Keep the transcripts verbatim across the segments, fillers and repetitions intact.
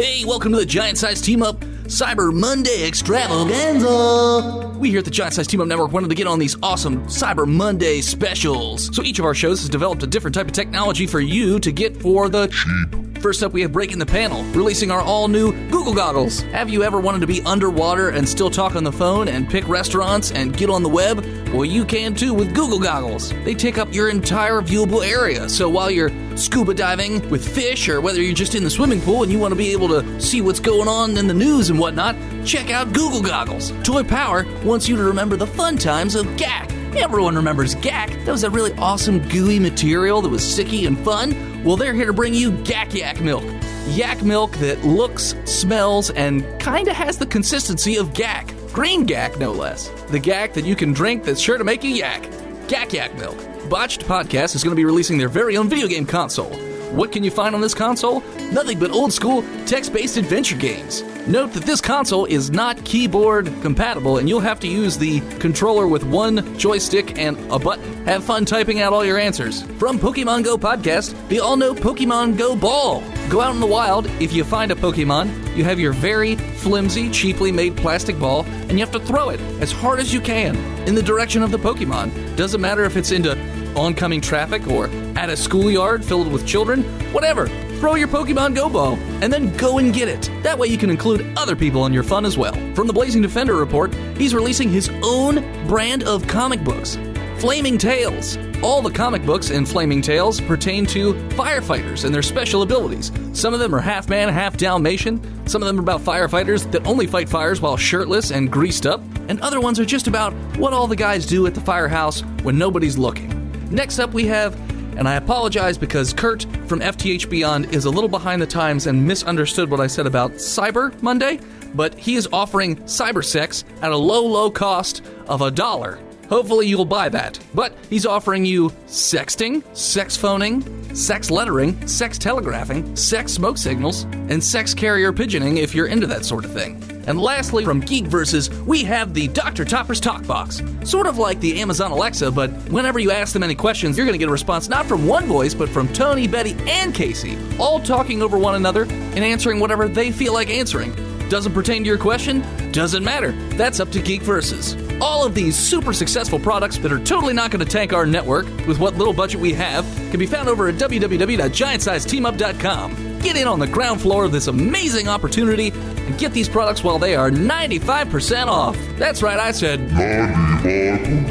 Hey, welcome to the Giant Size Team Up Cyber Monday Extravaganza. We here at the Giant Size Team Up Network wanted to get on these awesome Cyber Monday specials. So each of our shows has developed a different type of technology for you to get for the cheap. First up, we have Breaking the Panel, releasing our all-new Google Goggles. Have you ever wanted to be underwater and still talk on the phone and pick restaurants and get on the web? Well, you can too with Google Goggles. They take up your entire viewable area, so while you're scuba diving with fish or whether you're just in the swimming pool and you want to be able to see what's going on in the news and whatnot, check out Google Goggles. Toy Power wants you to remember the fun times of G A C. Everyone remembers G A C. That was a really awesome gooey material that was sicky and fun. Well, they're here to bring you G A C Yak Milk. Yak milk that looks, smells, and kind of has the consistency of G A C. Green G A C, no less. The G A C that you can drink that's sure to make you yak. G A C Yak Milk. Botched Podcast is going to be releasing their very own video game console. What can you find on this console? Nothing but old-school, text-based adventure games. Note that this console is not keyboard compatible, and you'll have to use the controller with one joystick and a button. Have fun typing out all your answers. From Pokemon Go Podcast, the all-new Pokemon Go Ball. Go out in the wild. If you find a Pokemon, you have your very flimsy, cheaply made plastic ball, and you have to throw it as hard as you can in the direction of the Pokemon. Doesn't matter if it's into oncoming traffic or at a schoolyard filled with children, whatever. Throw your Pokemon Go ball and then go and get it. That way you can include other people in your fun as well. From the Blazing Defender Report, he's releasing his own brand of comic books, Flaming Tales. All the comic books in Flaming Tales pertain to firefighters and their special abilities. Some of them are half man, half Dalmatian. Some of them are about firefighters that only fight fires while shirtless and greased up. And other ones are just about what all the guys do at the firehouse when nobody's looking. Next up we have, and I apologize because Kurt from F T H Beyond is a little behind the times and misunderstood what I said about Cyber Monday, but he is offering cyber sex at a low, low cost of a dollar. Hopefully you'll buy that. But he's offering you sexting, sex phoning, sex lettering, sex telegraphing, sex smoke signals, and sex carrier pigeoning if you're into that sort of thing. And lastly, from Geek Versus, we have the Doctor Topper's Talk Box. Sort of like the Amazon Alexa, but whenever you ask them any questions, you're going to get a response not from one voice, but from Tony, Betty, and Casey, all talking over one another and answering whatever they feel like answering. Doesn't pertain to your question? Doesn't matter. That's up to Geek Versus. All of these super successful products that are totally not going to tank our network with what little budget we have can be found over at w w w dot giant size team up dot com. Get in on the ground floor of this amazing opportunity and get these products while they are ninety-five percent off. That's right, I said ninety-five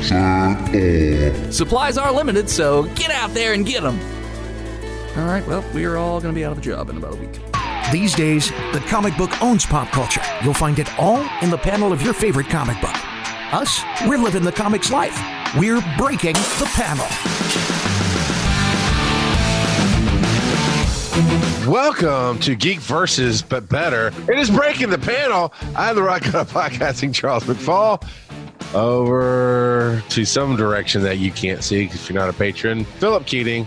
percent off. Supplies are limited, so get out there and get them. All right, well, we are all going to be out of a job in about a week. These days, the comic book owns pop culture. You'll find it all in the panel of your favorite comic book. Us, we're living the comics life. We're breaking the panel. Welcome to Geek Versus, but better. It is Breaking the Panel. I'm the Rock Up Podcasting Charles McFall. Over to some direction that you can't see because you're not a patron, Philip Keating.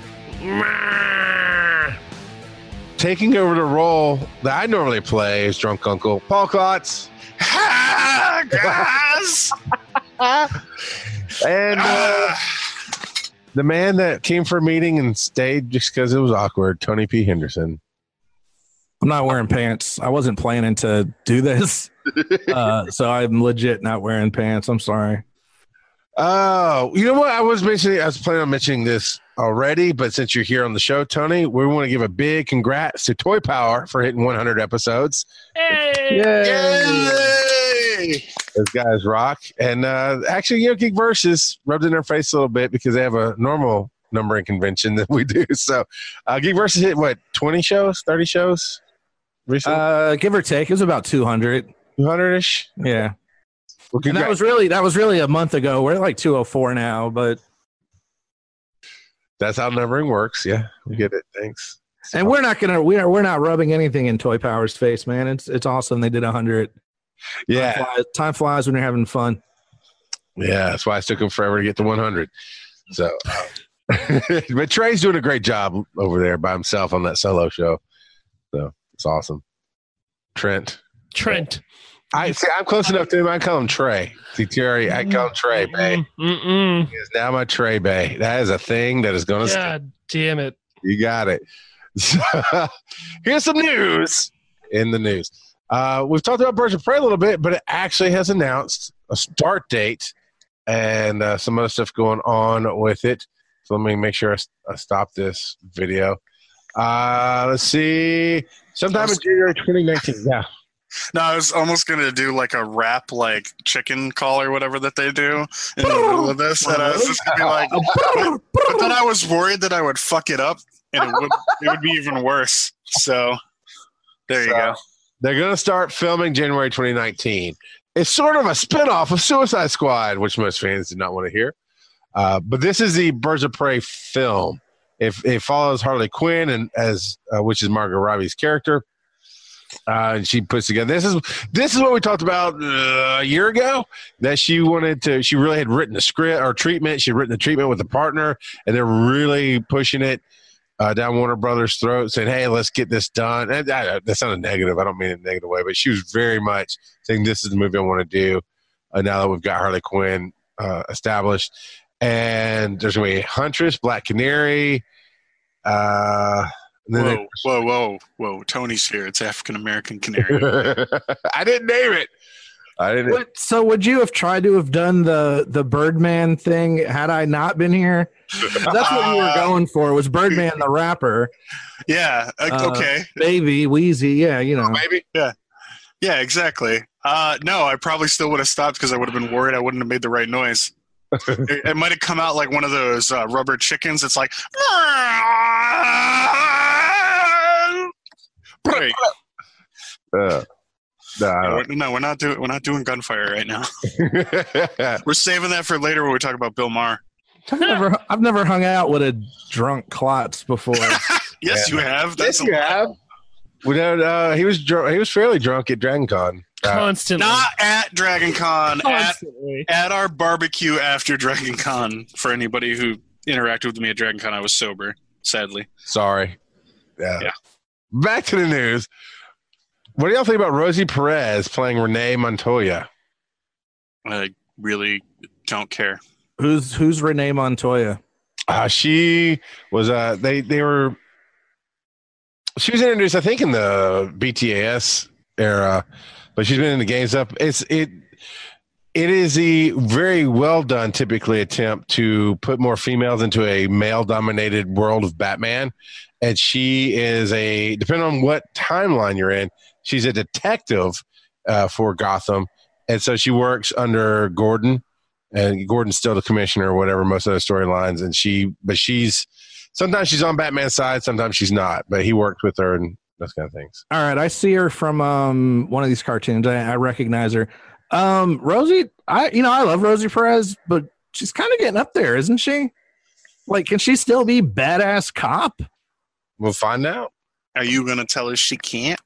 Taking over the role that I normally play is Drunk Uncle Paul Klotz. Ha, guys! And uh, the man that came for a meeting and stayed just because it was awkward, Tony P. Henderson. I'm not wearing pants. I wasn't planning to do this. Uh, so I'm legit not wearing pants. I'm sorry. Oh, you know what? I was basically, I was planning on mentioning this already, but since you're here on the show, Tony, we want to give a big congrats to Toy Power for hitting one hundred episodes. Hey! Yay! Yay! Those guys rock. And uh, actually, you know, Geek Versus rubbed in their face a little bit because they have a normal numbering convention that we do. So uh, Geek Versus hit, what, twenty shows, thirty shows recently? Uh, give or take. It was about two hundred. two hundred-ish? Yeah. Well, and that was really that was really a month ago. We're like two oh four now, but that's how numbering works. Yeah, we get it. Thanks. So. And we're not gonna we are we're not rubbing anything in Toy Power's face, man. It's it's awesome. They did one hundred. Yeah, time flies, time flies when you're having fun. Yeah, that's why it took them forever to get to one hundred. So, but Trey's doing a great job over there by himself on that solo show. So it's awesome. Trent. Trent. I see. I'm close enough to him. I call him Trey. See, Terry, I call him Trey Bay. Mm-mm. He is now my Trey Bay. That is a thing that is going to. God st- damn it! You got it. So, here's some news. in the news. Uh, we've talked about Birds of Prey a little bit, but it actually has announced a start date and uh, some other stuff going on with it. So let me make sure I, I stop this video. Uh, let's see. Sometime was, in January twenty nineteen. Yeah. No, I was almost going to do like a rap, like chicken call or whatever that they do in the middle of this. And I was just going to be like, but, but then I was worried that I would fuck it up and it would, it would be even worse. So there you so, go. They're going to start filming January twenty nineteen. It's sort of a spinoff of Suicide Squad, which most fans did not want to hear. Uh, but this is the Birds of Prey film. It, it follows Harley Quinn, and as uh, which is Margot Robbie's character. Uh, and she puts together. This is this is what we talked about uh, a year ago. That she wanted to. She really had written a script or treatment. She had written a treatment with a partner, and they're really pushing it uh, down Warner Brothers' throat, saying, "Hey, let's get this done." And uh, that's not a negative. I don't mean it in a negative way, but she was very much saying, "This is the movie I want to do." Uh, now that we've got Harley Quinn uh, established, and there's going to be Huntress, Black Canary. Uh, Whoa, whoa, whoa, whoa. Tony's here. It's African-American Canary. I didn't name it. I didn't. What, so would you have tried to have done the, the Birdman thing had I not been here? That's what you were going for, was Birdman the rapper. Yeah, uh, okay. Baby, Wheezy, yeah, you know. Oh, baby, yeah. Yeah, exactly. Uh, no, I probably still would have stopped because I would have been worried I wouldn't have made the right noise. it it might have come out like one of those uh, rubber chickens. It's like... Right. Uh, no, no, we're not doing we're not doing gunfire right now. We're saving that for later when we talk about Bill Maher. I've never, I've never hung out with a drunk Klotz before. yes, yeah. you have. That's yes, you lot. have. Without, uh, he was dr- he was fairly drunk at Dragon Con. Uh, Constantly, not at Dragon Con. at, at our barbecue after Dragon Con. For anybody who interacted with me at Dragon Con, I was sober. Sadly, sorry. Yeah. yeah. Back to the news. What do y'all think about Rosie Perez playing Renee Montoya? I really don't care. Who's who's Renee Montoya? Uh, she was. Uh, they they were. She was introduced, I think, in the B T A S era, but she's been in the games up. It's it. It is a very well done, typically attempt to put more females into a male dominated world of Batman. And she is a, depending on what timeline you're in, she's a detective uh, for Gotham. And so she works under Gordon, and Gordon's still the commissioner or whatever, most of the storylines. And she, but she's, sometimes she's on Batman's side, sometimes she's not, but he worked with her and those kind of things. All right. I see her from um, one of these cartoons. I, I recognize her. Um, Rosie, I, you know, I love Rosie Perez, but she's kind of getting up there, isn't she? Like, can she still be badass cop? We'll find out. Are you going to tell her she can't?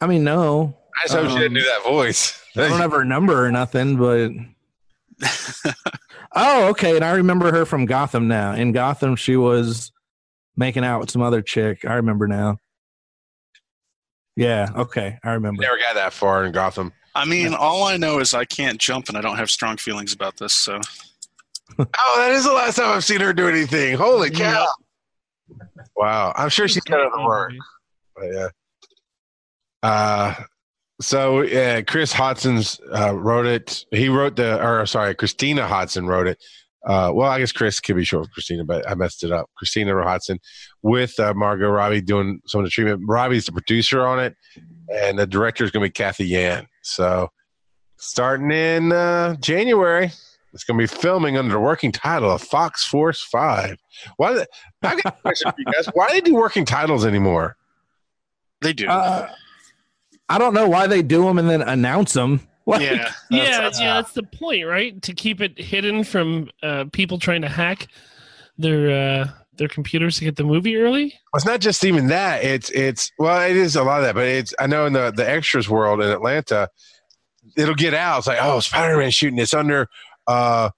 I mean, no. I just hope um, she didn't do that voice. I don't have her number or nothing, but... oh, okay. And I remember her from Gotham now. In Gotham, she was making out with some other chick. I remember now. Yeah, okay. I remember. Never got that far in Gotham. I mean, yeah. All I know is I can't jump, and I don't have strong feelings about this, so... oh, that is the last time I've seen her do anything. Holy cow. Yeah. Wow, I'm sure she's got other work. But yeah. Uh, so yeah, Chris Hodgson's uh, wrote it. He wrote the, or sorry, Christina Hodson wrote it. Uh, well, I guess Chris could be short for Christina, but I messed it up. Christina Hodson with uh, Margot Robbie doing some of the treatment. Robbie's the producer on it, and the director is going to be Kathy Yan. So starting in uh, January. It's going to be filming under the working title of Fox Force five. Why? Did, I got a question for you guys. Why do they do working titles anymore? They do. Uh, I don't know why they do them and then announce them. Like, yeah, that's, yeah, that's, yeah. That's the point, right? To keep it hidden from uh, people trying to hack their uh, their computers to get the movie early. Well, it's not just even that. It's it's well, it is a lot of that, but it's I know in the the extras world in Atlanta, it'll get out. It's like, oh, Spider-Man shooting. It's under. Uh,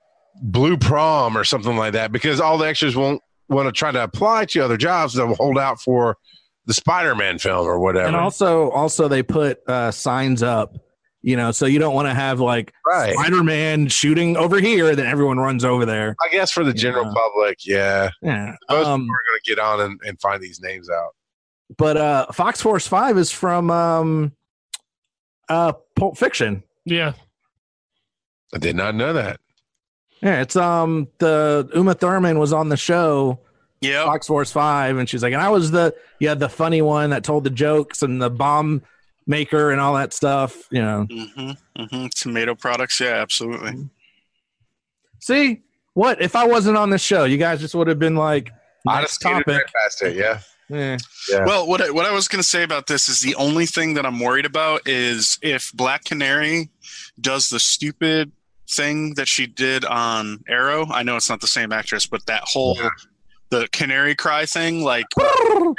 Blue Prom or something like that, because all the extras won't want to try to apply to other jobs. They'll hold out for the Spider-Man film or whatever. And also, also they put uh, signs up, you know, so you don't want to have like right. Spider-Man shooting over here, then everyone runs over there. I guess for the general yeah. public, yeah, yeah. Most um, people are going to get on and, and find these names out. But uh, Fox Force five is from um, uh, Pulp Fiction. Yeah. I did not know that. Yeah, it's um the Uma Thurman was on the show. Yeah, Fox Force five, and she's like, and I was the yeah the funny one that told the jokes and the bomb maker and all that stuff. You know, mm-hmm, mm-hmm. Tomato products. Yeah, absolutely. See what? If I wasn't on this show, you guys just would have been like, nice topic. Right past it, yeah. Yeah. Yeah. Well, what I, what I was going to say about this is the only thing that I'm worried about is if Black Canary does the stupid thing that she did on Arrow. I know it's not the same actress, but that whole yeah. the canary cry thing, like uh,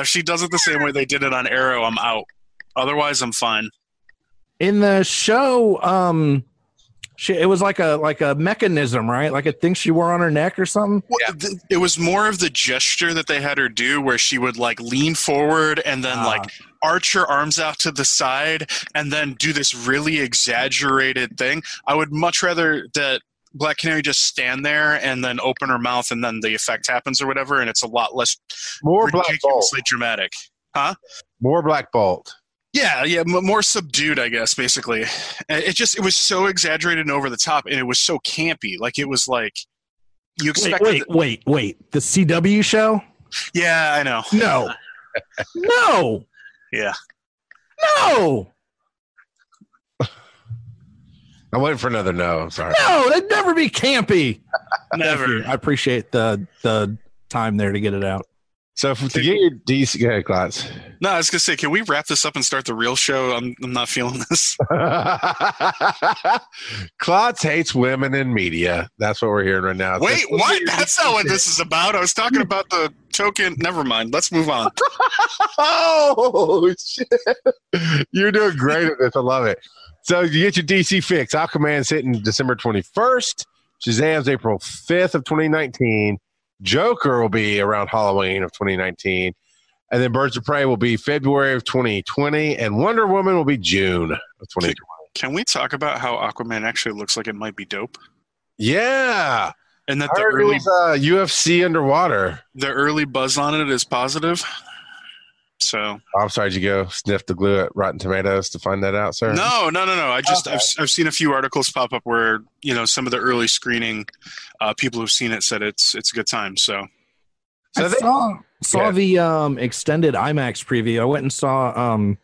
if she does it the same way they did it on Arrow, I'm out. Otherwise, I'm fine. In the show, um, she, it was like a like a mechanism, right? Like a thing she wore on her neck or something? Well, yeah. th- it was more of the gesture that they had her do where she would like lean forward and then ah. like arch her arms out to the side and then do this really exaggerated thing. I would much rather that Black Canary just stand there and then open her mouth and then the effect happens or whatever, and it's a lot less more ridiculously Black Bolt. dramatic. Huh? More Black Bolt. Yeah, yeah, m- more subdued, I guess, basically. It just, it was so exaggerated and over the top, and it was so campy. Like, it was like, you expected... Wait, wait, the- wait, wait. The C W show? Yeah, I know. No. No! Yeah. No! I'm waiting for another no, I'm sorry. No, that'd never be campy. Never. I appreciate the the time there to get it out. So from to get your D C, go ahead, Klotz. No, I was gonna say, can we wrap this up and start the real show? I'm I'm not feeling this. Klotz hates women in media. That's what we're hearing right now. Wait, that's what? That's not what this is about. I was talking about the token. Never mind. Let's move on. Oh shit! You're doing great at this. I love it. So you get your D C fix. Aquaman's hitting December twenty-first. Shazam's April fifth of twenty nineteen. Joker will be around Halloween of twenty nineteen, and then Birds of Prey will be February of twenty twenty, and Wonder Woman will be June of twenty twenty. Can we talk about how Aquaman actually looks like it might be dope? Yeah, and that I the early was, uh, U F C underwater. The early buzz on it is positive. So oh, I'm sorry, did you go sniff the glue at Rotten Tomatoes to find that out, sir? No, no, no, no. I just okay. I've I've seen a few articles pop up where you know some of the early screening uh, people who've seen it said it's it's a good time. So, so I they, saw saw yeah. the um, extended IMAX preview. I went and saw um,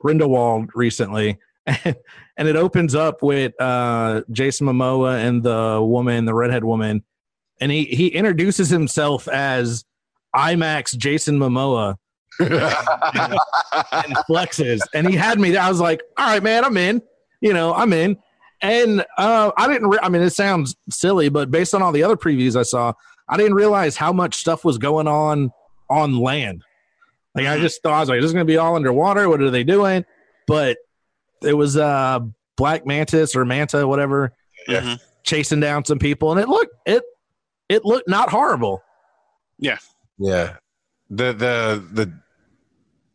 Grindelwald recently, and, and it opens up with uh, Jason Momoa and the woman, the redhead woman, and he he introduces himself as IMAX Jason Momoa. And flexes, and he had me. I was like, all right, man, I'm in, you know, I'm in. And uh, I didn't, re- I mean, it sounds silly, but based on all the other previews I saw, I didn't realize how much stuff was going on on land. Like, I just thought, I was like, this is going to be all underwater. What are they doing? But it was uh, Black Mantis or Manta, whatever, yeah. chasing down some people. And it looked, it, it looked not horrible. Yeah. Yeah. The, the, the,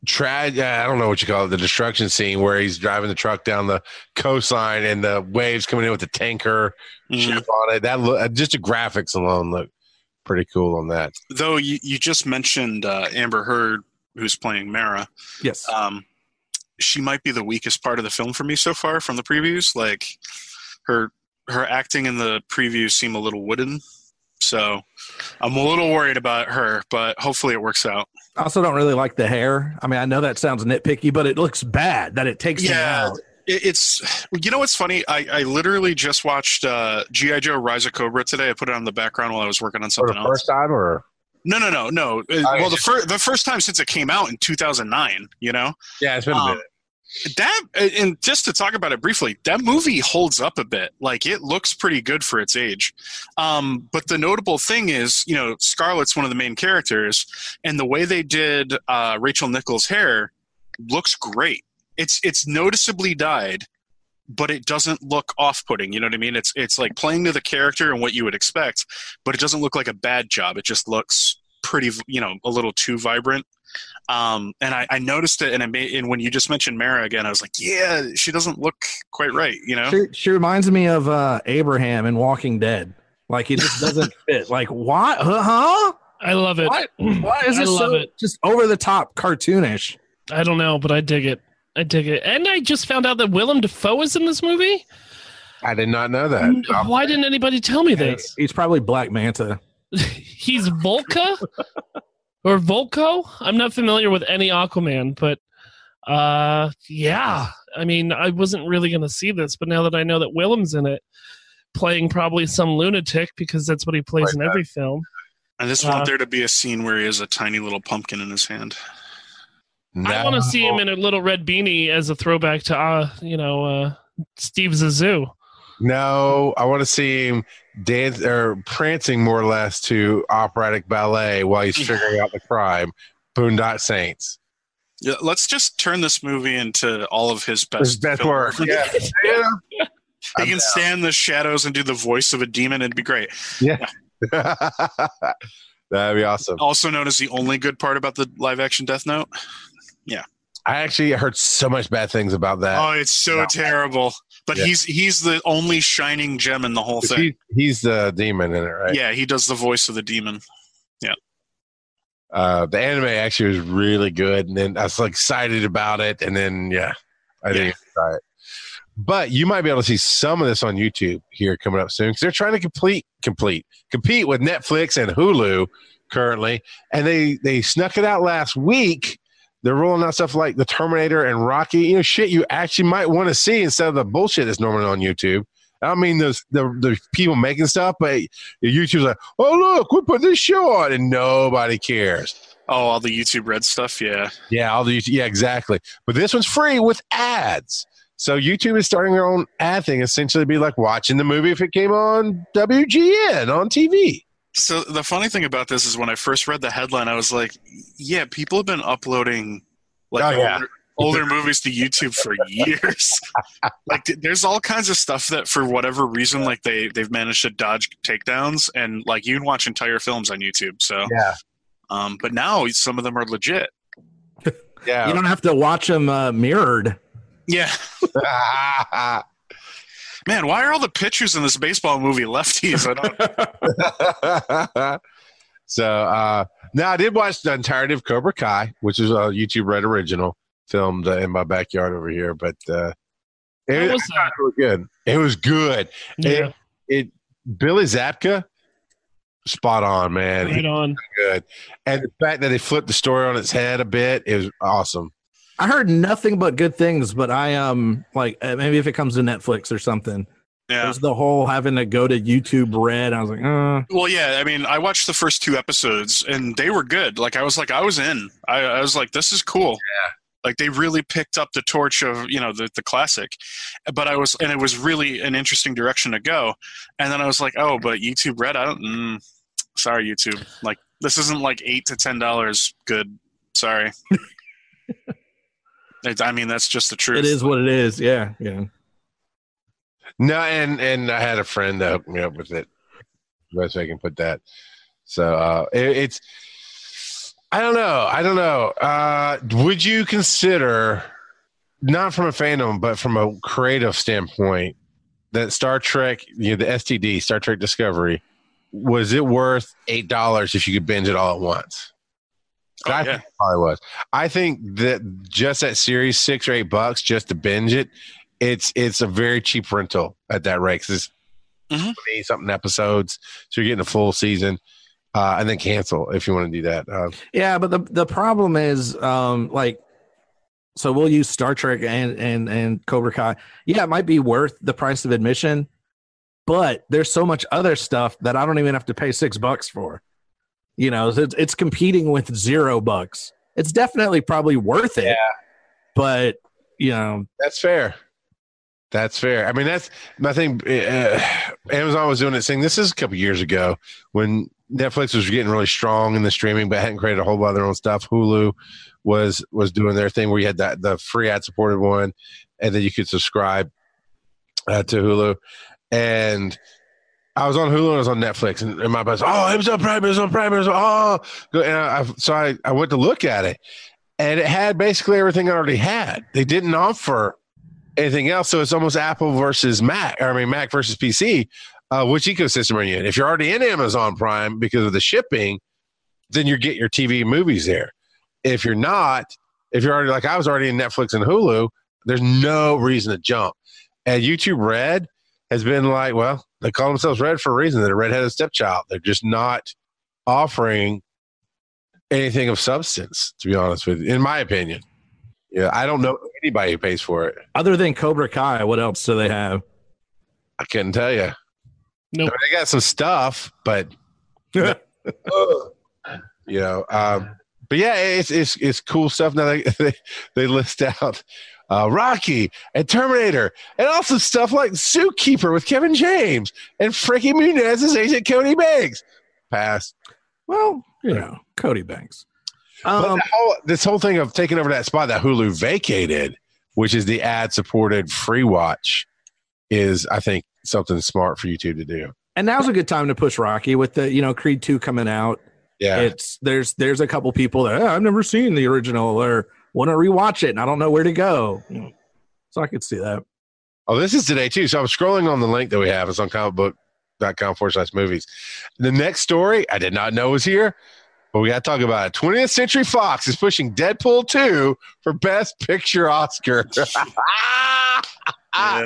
Tragedy. I don't know what you call it. The destruction scene where he's driving the truck down the coastline and the waves coming in with the tanker mm. ship on it. That look, just the graphics alone look pretty cool on that. Though you, you just mentioned uh, Amber Heard, who's playing Mara. Yes, um, she might be the weakest part of the film for me so far from the previews. Like her her acting in the previews seem a little wooden. So I'm a little worried about her, but hopefully it works out. I also don't really like the hair. I mean, I know that sounds nitpicky, but it looks bad that it takes yeah, me out. It's, you know what's funny? I, I literally just watched uh, G I. Joe Rise of Cobra today. I put it on the background while I was working on something else. For the first time or? No, no, no, no. I mean, well, the, fir- the first time since it came out in two thousand nine, you know? Yeah, it's been um, a bit. That, and just to talk about it briefly, that movie holds up a bit. Like, it looks pretty good for its age. Um, but the notable thing is, you know, Scarlett's one of the main characters, and the way they did uh, Rachel Nichols' hair looks great. It's it's noticeably dyed, but it doesn't look off-putting. You know what I mean? It's it's like playing to the character and what you would expect, but it doesn't look like a bad job. It just looks pretty, you know, a little too vibrant. Um, and I, I noticed it, and, it made, and when you just mentioned Mara again, I was like, yeah, she doesn't look quite right, you know? She, she reminds me of uh, Abraham in Walking Dead. Like, he just doesn't fit. Like, why? Huh? I love it. Why, why is this so it. just over the top cartoonish? I don't know, but I dig it. I dig it. And I just found out that Willem Dafoe is in this movie. I did not know that. Um, Why didn't anybody tell me this? He's probably Black Manta. He's Volca or Volko. I'm not familiar with any Aquaman, but uh, yeah. I mean, I wasn't really going to see this, but now that I know that Willem's in it, playing probably some lunatic because that's what he plays like in that. every film. I just want uh, there to be a scene where he has a tiny little pumpkin in his hand. No. I want to see him in a little red beanie as a throwback to, uh, you know, uh, Steve Zissou. No, I want to see him dance or prancing more or less to operatic ballet while he's figuring out the crime. Boondock Saints. Yeah, let's just turn this movie into all of his best, his best work. Yeah. yeah. He can down. stand the shadows and do the voice of a demon. It'd be great. Yeah. yeah. That'd be awesome. Also known as the only good part about the live action Death Note. Yeah. I actually heard so much bad things about that. Oh, it's so no. terrible. But yeah. he's he's the only shining gem in the whole thing. He, he's the demon in it, right? Yeah, he does the voice of the demon. Yeah. Uh, the anime actually was really good, and then I was like, excited about it, and then yeah, I didn't yeah. try it. But you might be able to see some of this on YouTube here coming up soon because they're trying to complete, complete, compete with Netflix and Hulu currently, and they they snuck it out last week. They're rolling out stuff like The Terminator and Rocky, you know, shit you actually might want to see instead of the bullshit that's normally on YouTube. I don't mean those the, the people making stuff, but YouTube's like, oh, look, we put this show on, and nobody cares. Oh, all the YouTube Red stuff, yeah. Yeah, all the YouTube, yeah, exactly. But this one's free with ads. So YouTube is starting their own ad thing, essentially be like watching the movie if it came on W G N on T V. So the funny thing about this is when I first read the headline, I was like, yeah, people have been uploading like oh, yeah. older, older movies to YouTube for years. Like there's all kinds of stuff that for whatever reason, like they, they've managed to dodge takedowns and like you can watch entire films on YouTube. So, yeah. um, but now some of them are legit. Yeah. You don't have to watch them uh, mirrored. Yeah. Man, why are all the pitchers in this baseball movie lefties? I don't. So uh, now I did watch the entirety of Cobra Kai, which is a YouTube Red original filmed uh, in my backyard over here. But uh, it was really good. It was good. Yeah. It, it Billy Zabka, spot on, man. Right on. Good. And the fact that they flipped the story on its head a bit is awesome. I heard nothing but good things, but I um like maybe if it comes to Netflix or something. Yeah. There's the whole having to go to YouTube Red. I was like, uh. Well, yeah. I mean, I watched the first two episodes and they were good. Like I was like, I was in. I, I was like, this is cool. Yeah. Like they really picked up the torch of, you know, the, the classic, but I was, and it was really an interesting direction to go. And then I was like, oh, but YouTube Red, I don't, mm, sorry, YouTube. Like this isn't like eight to ten dollars good. Sorry. I mean, that's just the truth. It is what it is. Yeah. Yeah. No. And, and I had a friend that hooked me up with it. Best I can put that. So uh, it, it's, I don't know. I don't know. Uh, would you consider not from a fandom, but from a creative standpoint that Star Trek, you know, the S T D Star Trek Discovery, was it worth eight dollars if you could binge it all at once? Oh, I yeah. think it probably was. I think that just that series, six or eight bucks just to binge it, it's it's a very cheap rental at that rate because it's mm-hmm. twenty-something episodes, so you're getting a full season, uh, and then cancel if you want to do that. Uh, yeah, but the, the problem is, um, like, so we'll use Star Trek and, and, and Cobra Kai. Yeah, it might be worth the price of admission, but there's so much other stuff that I don't even have to pay six bucks for. You know, it's, it's competing with zero bucks. It's definitely probably worth it. Yeah. But, you know. That's fair. That's fair. I mean, that's my thing. Uh, Amazon was doing this thing. This is a couple years ago when Netflix was getting really strong in the streaming, but hadn't created a whole lot of their own stuff. Hulu was was doing their thing where you had that the free ad-supported one, and then you could subscribe uh, to Hulu. And I was on Hulu and I was on Netflix, and, and my buddy said, oh, it was on Prime, it was on Prime, it was on, oh. And I, I, so I, I went to look at it, and it had basically everything I already had. They didn't offer anything else, so it's almost Apple versus Mac, or I mean Mac versus P C. Uh, which ecosystem are you in? If you're already in Amazon Prime because of the shipping, then you get your T V and movies there. If you're not, if you're already like I was already in Netflix and Hulu, there's no reason to jump. And YouTube Red has been like, well, they call themselves Red for a reason. They're a redheaded stepchild. They're just not offering anything of substance, to be honest with you, in my opinion. Yeah, I don't know anybody who pays for it. Other than Cobra Kai, what else do they have? I couldn't tell you. No, nope. I mean, they got some stuff, but you know, um, but yeah, it's it's it's cool stuff. Now they they, they list out uh, Rocky and Terminator, and also stuff like Zookeeper with Kevin James and Frankie Muniz's agent Cody Banks. Pass. Well, you know, Cody Banks. Um, whole, this whole thing of taking over that spot that Hulu vacated, which is the ad-supported free watch, is, I think, something smart for YouTube to do. And now's a good time to push Rocky with the, you know, Creed two coming out. Yeah, it's there's there's a couple people that oh, I've never seen the original or want to rewatch it and I don't know where to go. So I could see that. Oh, this is today too. So I'm scrolling on the link that we have. It's on comicbook.com forward slash movies. The next story I did not know was here. But we got to talk about it. twentieth Century Fox is pushing Deadpool two for Best Picture Oscar. Yeah.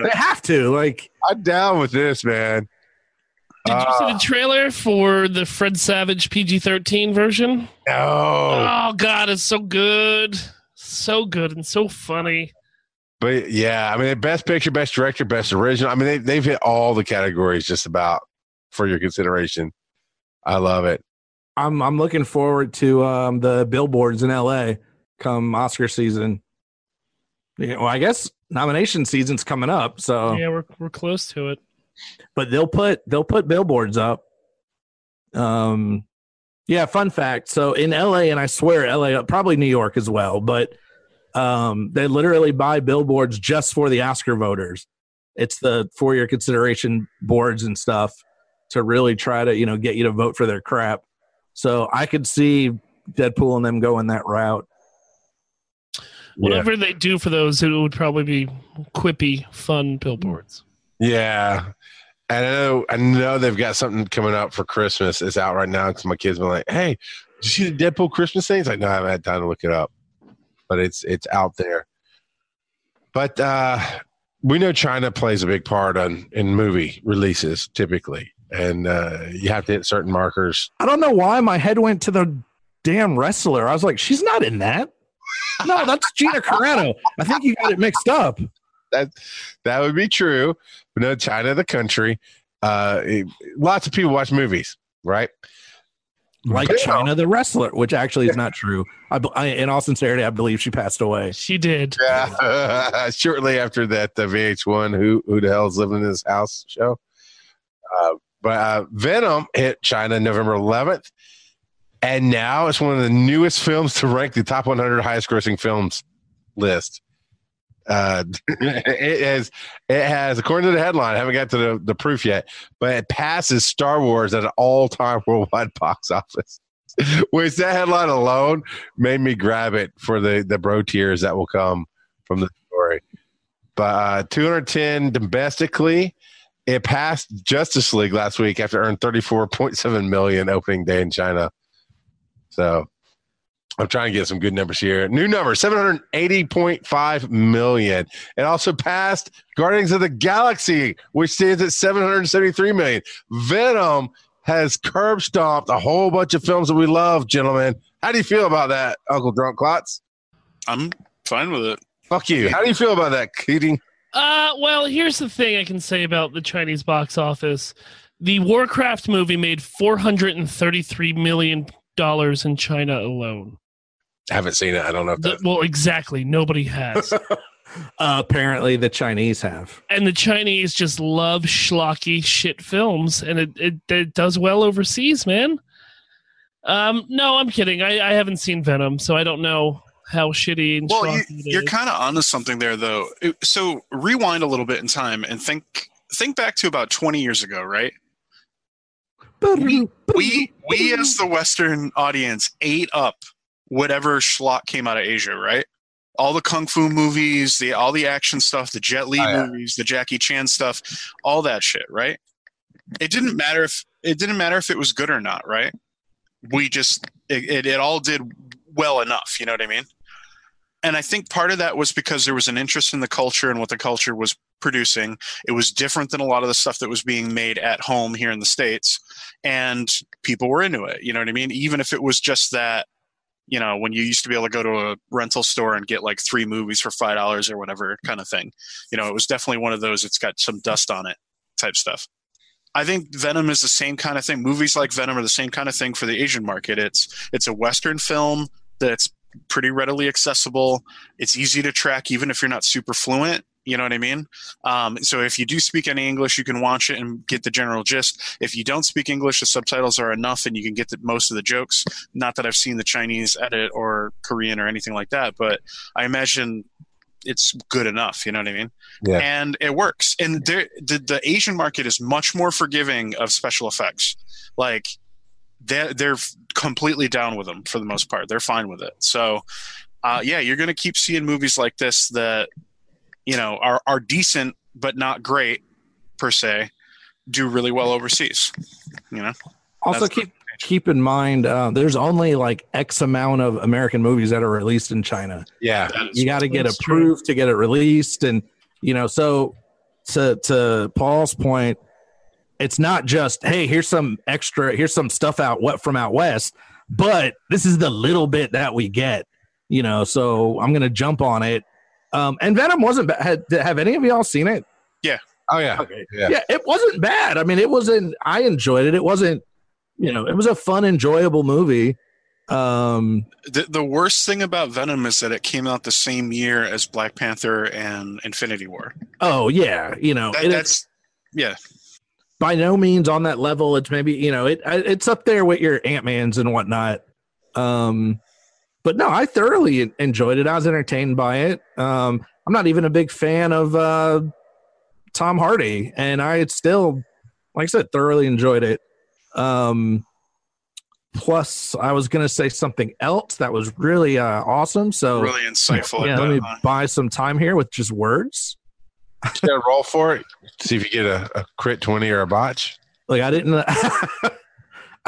They have to. Like, I'm down with this, man. Did uh, you see the trailer for the Fred Savage P G thirteen version? No. Oh, God, it's so good. So good and so funny. But, yeah, I mean, Best Picture, Best Director, Best Original. I mean, they, they've hit all the categories just about for your consideration. I love it. I'm I'm looking forward to um, the billboards in L A come Oscar season. Yeah, well, I guess nomination season's coming up, so yeah, we're we're close to it. But they'll put they'll put billboards up. Um, yeah. Fun fact: so in L A, and I swear L A, probably New York as well, but um, they literally buy billboards just for the Oscar voters. It's the for your consideration boards and stuff to really try to you know get you to vote for their crap. So I could see Deadpool and them going that route. Whatever yeah. they do for those, it would probably be quippy, fun billboards. Yeah. I know I know they've got something coming up for Christmas. It's out right now because my kids been like, hey, did you see the Deadpool Christmas thing? It's like, no, I haven't had time to look it up. But it's it's out there. But uh, we know China plays a big part on, in movie releases typically. And uh, you have to hit certain markers. I don't know why my head went to the damn wrestler. I was like, she's not in that. No, that's Gina Carano. I think you got it mixed up. That that would be true. But no, China, the country. Uh, it, lots of people watch movies, right? Like yeah. China, the wrestler, which actually is not true. I, I, in all sincerity, I believe she passed away. She did. Yeah. Shortly after that, the V H one, Who, who the hell is living in this house show? Uh, But uh, Venom hit China November eleventh, and now it's one of the newest films to rank the top one hundred highest-grossing films list. Uh, it, has, it has, according to the headline, I haven't got to the, the proof yet, but it passes Star Wars at an all-time worldwide box office, which that headline alone made me grab it for the, the bro tears that will come from the story. But uh, two hundred ten domestically. It passed Justice League last week after earned thirty-four point seven million dollars opening day in China. So I'm trying to get some good numbers here. New number, seven hundred eighty point five million dollars. It also passed Guardians of the Galaxy, which stands at seven hundred seventy-three million dollars. Venom has curb stomped a whole bunch of films that we love, gentlemen. How do you feel about that, Uncle Drunk Klotz? I'm fine with it. Fuck you. How do you feel about that, Keating? Uh, well, here's the thing I can say about the Chinese box office. The Warcraft movie made four hundred thirty-three million dollars in China alone. I haven't seen it. I don't know. If the, well, exactly. Nobody has. uh, apparently the Chinese have. And the Chinese just love schlocky shit films, and it, it, it does well overseas, man. Um, no, I'm kidding. I, I haven't seen Venom, so I don't know. How shitty and well, you, you're kind of onto something there, though. So rewind a little bit in time and think think back to about twenty years ago, right? We we, we as the Western audience ate up whatever schlock came out of Asia, right? All the kung fu movies, the all the action stuff, the Jet Li oh, yeah. movies, the Jackie Chan stuff, all that shit, right? It didn't matter if it didn't matter if it was good or not, right? we just it, it, it all did well enough, you know what I mean? And I think part of that was because there was an interest in the culture and what the culture was producing. It was different than a lot of the stuff that was being made at home here in the States, and people were into it, you know what I mean? Even if it was just that, you know, when you used to be able to go to a rental store and get like three movies for five dollars or whatever kind of thing, you know, it was definitely one of those, it's got some dust on it type stuff. I think Venom is the same kind of thing. Movies like Venom are the same kind of thing for the Asian market. It's, it's a Western film that's pretty readily accessible. It's easy to track, even if you're not super fluent. You know what I mean? Um, so if you do speak any English, you can watch it and get the general gist. If you don't speak English, the subtitles are enough and you can get the, most of the jokes. Not that I've seen the Chinese edit or Korean or anything like that, but I imagine it's good enough. You know what I mean? Yeah. And it works. And there, the, the Asian market is much more forgiving of special effects. Like they're, they're completely down with them for the most part. They're fine with it. So uh, yeah, you're going to keep seeing movies like this that, you know, are, are decent, but not great per se, do really well overseas, you know? Also That's keep, keep in mind, uh, there's only like X amount of American movies that are released in China. Yeah. You got to get approved true. to get it released. And, you know, so to, to Paul's point, it's not just, hey, here's some extra, here's some stuff out what from out West, but this is the little bit that we get, you know? So I'm going to jump on it. Um, and Venom wasn't bad. Had, have any of y'all seen it? Yeah. Oh, yeah. Okay. yeah. Yeah. It wasn't bad. I mean, it wasn't, I enjoyed it. It wasn't, you know, it was a fun, enjoyable movie. Um, the, the worst thing about Venom is that it came out the same year as Black Panther and Infinity War. Oh, yeah. You know, that, it, that's, yeah. By no means on that level. It's maybe, you know, it it's up there with your Ant-Mans and whatnot. Um, But no, I thoroughly enjoyed it. I was entertained by it. Um, I'm not even a big fan of uh, Tom Hardy, and I still, like I said, thoroughly enjoyed it. Um, plus, I was going to say something else that was really uh, awesome. So really insightful. Yeah, let me buy some time here with just words. Yeah, roll for it. See if you get a, a crit twenty or a botch. Like I didn't, I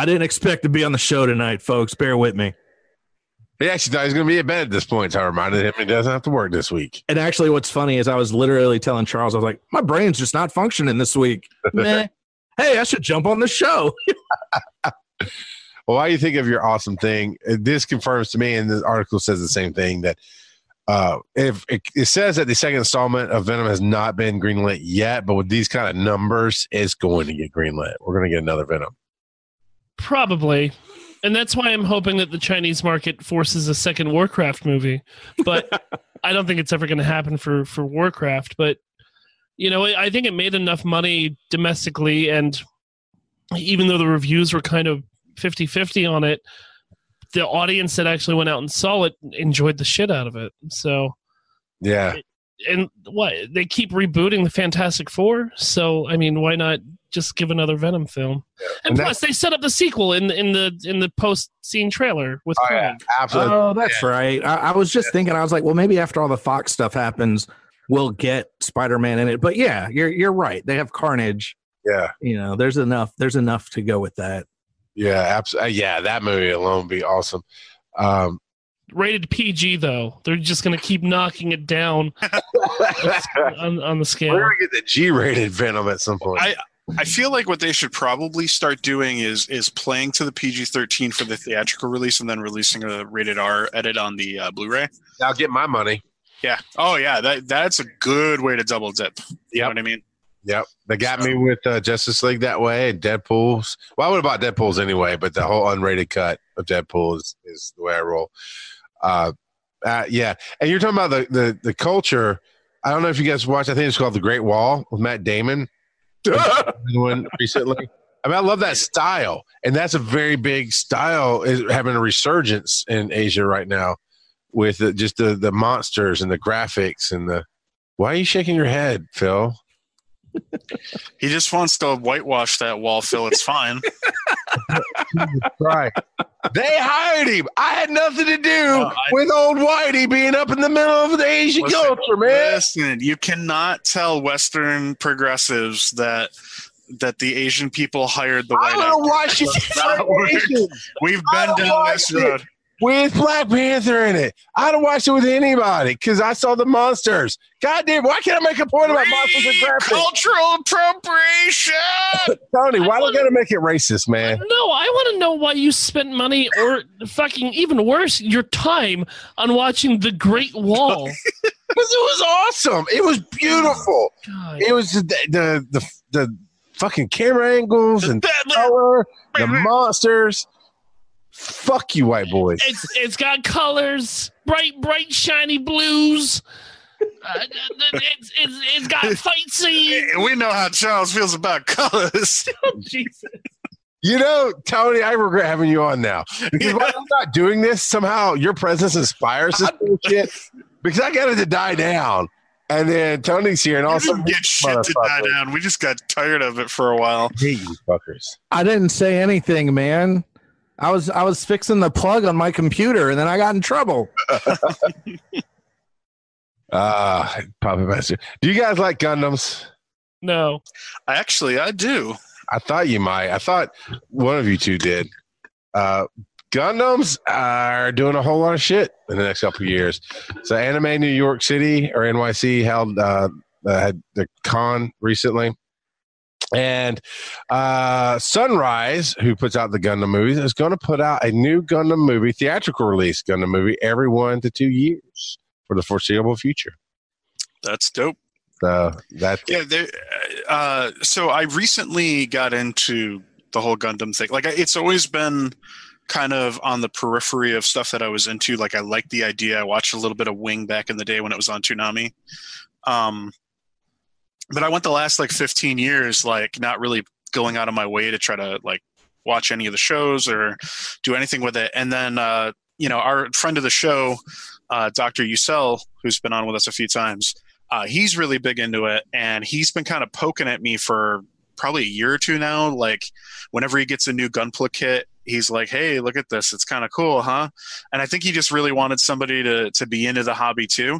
didn't expect to be on the show tonight, folks. Bear with me. He actually thought he was going to be at bed at this point, so I reminded him he doesn't have to work this week. And actually, what's funny is I was literally telling Charles, I was like, my brain's just not functioning this week. Hey, I should jump on the show. Well, while you think of your awesome thing, this confirms to me, and the article says the same thing, that uh, if it, it says that the second installment of Venom has not been greenlit yet, but with these kind of numbers, it's going to get greenlit. We're going to get another Venom. Probably. And that's why I'm hoping that the Chinese market forces a second Warcraft movie. But I don't think it's ever going to happen for, for Warcraft. But, you know, I think it made enough money domestically. And even though the reviews were kind of fifty-fifty on it, the audience that actually went out and saw it enjoyed the shit out of it. So, yeah. And what? They keep rebooting the Fantastic Four. So, I mean, why not just give another Venom film? Yeah. And, and plus, they set up the sequel in in the in the post scene trailer with. Oh, yeah, absolutely. Oh, that's yeah. right. I, I was just yeah. thinking. I was like, well, maybe after all the Fox stuff happens, we'll get Spider-Man in it. But yeah, you're you're right. They have Carnage. Yeah. You know, there's enough. There's enough to go with that. Yeah, absolutely. Yeah, that movie alone would be awesome. Um, Rated P G though, they're just going to keep knocking it down on, on the scale. We're going to get the G-rated Venom at some point. I, I feel like what they should probably start doing is is playing to the P G thirteen for the theatrical release and then releasing a rated R edit on the uh, Blu-ray. I'll get my money. Yeah. Oh, yeah. That That's a good way to double dip. You yep. know what I mean? Yep. They got so. me with uh, Justice League that way and Deadpool's. Well, I would have bought Deadpool's anyway, but the whole unrated cut of Deadpool is, is the way I roll. Uh, uh, yeah. And you're talking about the, the, the culture. I don't know if you guys watched, I think it's called The Great Wall with Matt Damon. one recently. I mean, I love that style, and that's a very big style is having a resurgence in Asia right now with the, just the, the monsters and the graphics and the. Why are you shaking your head, Phil? He just wants to whitewash that wall, Phil. It's fine. Right. They hired him. I had nothing to do uh, I, with old Whitey being up in the middle of the Asian listen, culture, man. Listen, you cannot tell Western progressives that that the Asian people hired the white. I don't know why she's Asian. We've been down this road with Black Panther in it. I don't watch it with anybody because I saw the monsters. God damn, why can't I make a point about monsters and graphics? Cultural appropriation. Tony, why do we gotta make it racist, man? No, I want to know why you spent money or fucking even worse, your time on watching The Great Wall. Because it was awesome. It was beautiful. Oh, it was the the the, the fucking camera angles and color, the monsters. Fuck you, white boys. It's it's got colors, bright, bright, shiny blues. Uh, it's, it's it's got fight scenes. We know how Charles feels about colors. Oh, Jesus. You know, Tony, I regret having you on now. Because yeah. While I'm not doing this, somehow your presence inspires this bullshit. Because I got it to die down. And then Tony's here, and all of a sudden, get shit to die down. We just got tired of it for a while. I hate you fuckers. I didn't say anything, man. I was I was fixing the plug on my computer, and then I got in trouble. Ah, uh, Papa Master. Do you guys like Gundams? No, actually, I do. I thought you might. I thought one of you two did. Uh, Gundams are doing a whole lot of shit in the next couple of years. So, Anime New York City or N Y C held uh, had the con recently. And uh, Sunrise, who puts out the Gundam movies, is going to put out a new Gundam movie, theatrical release Gundam movie, every one to two years for the foreseeable future. That's dope. So that's yeah. Uh, so I recently got into the whole Gundam thing. Like it's always been kind of on the periphery of stuff that I was into. Like I liked the idea. I watched a little bit of Wing back in the day when it was on Toonami. Um. But I went the last like fifteen years, like not really going out of my way to try to like watch any of the shows or do anything with it. And then, uh, you know, our friend of the show, uh, Doctor Ucell, who's been on with us a few times, uh, he's really big into it. And he's been kind of poking at me for probably a year or two now. Like whenever he gets a new Gunpla kit, he's like, hey, look at this. It's kind of cool, huh? And I think he just really wanted somebody to to be into the hobby too.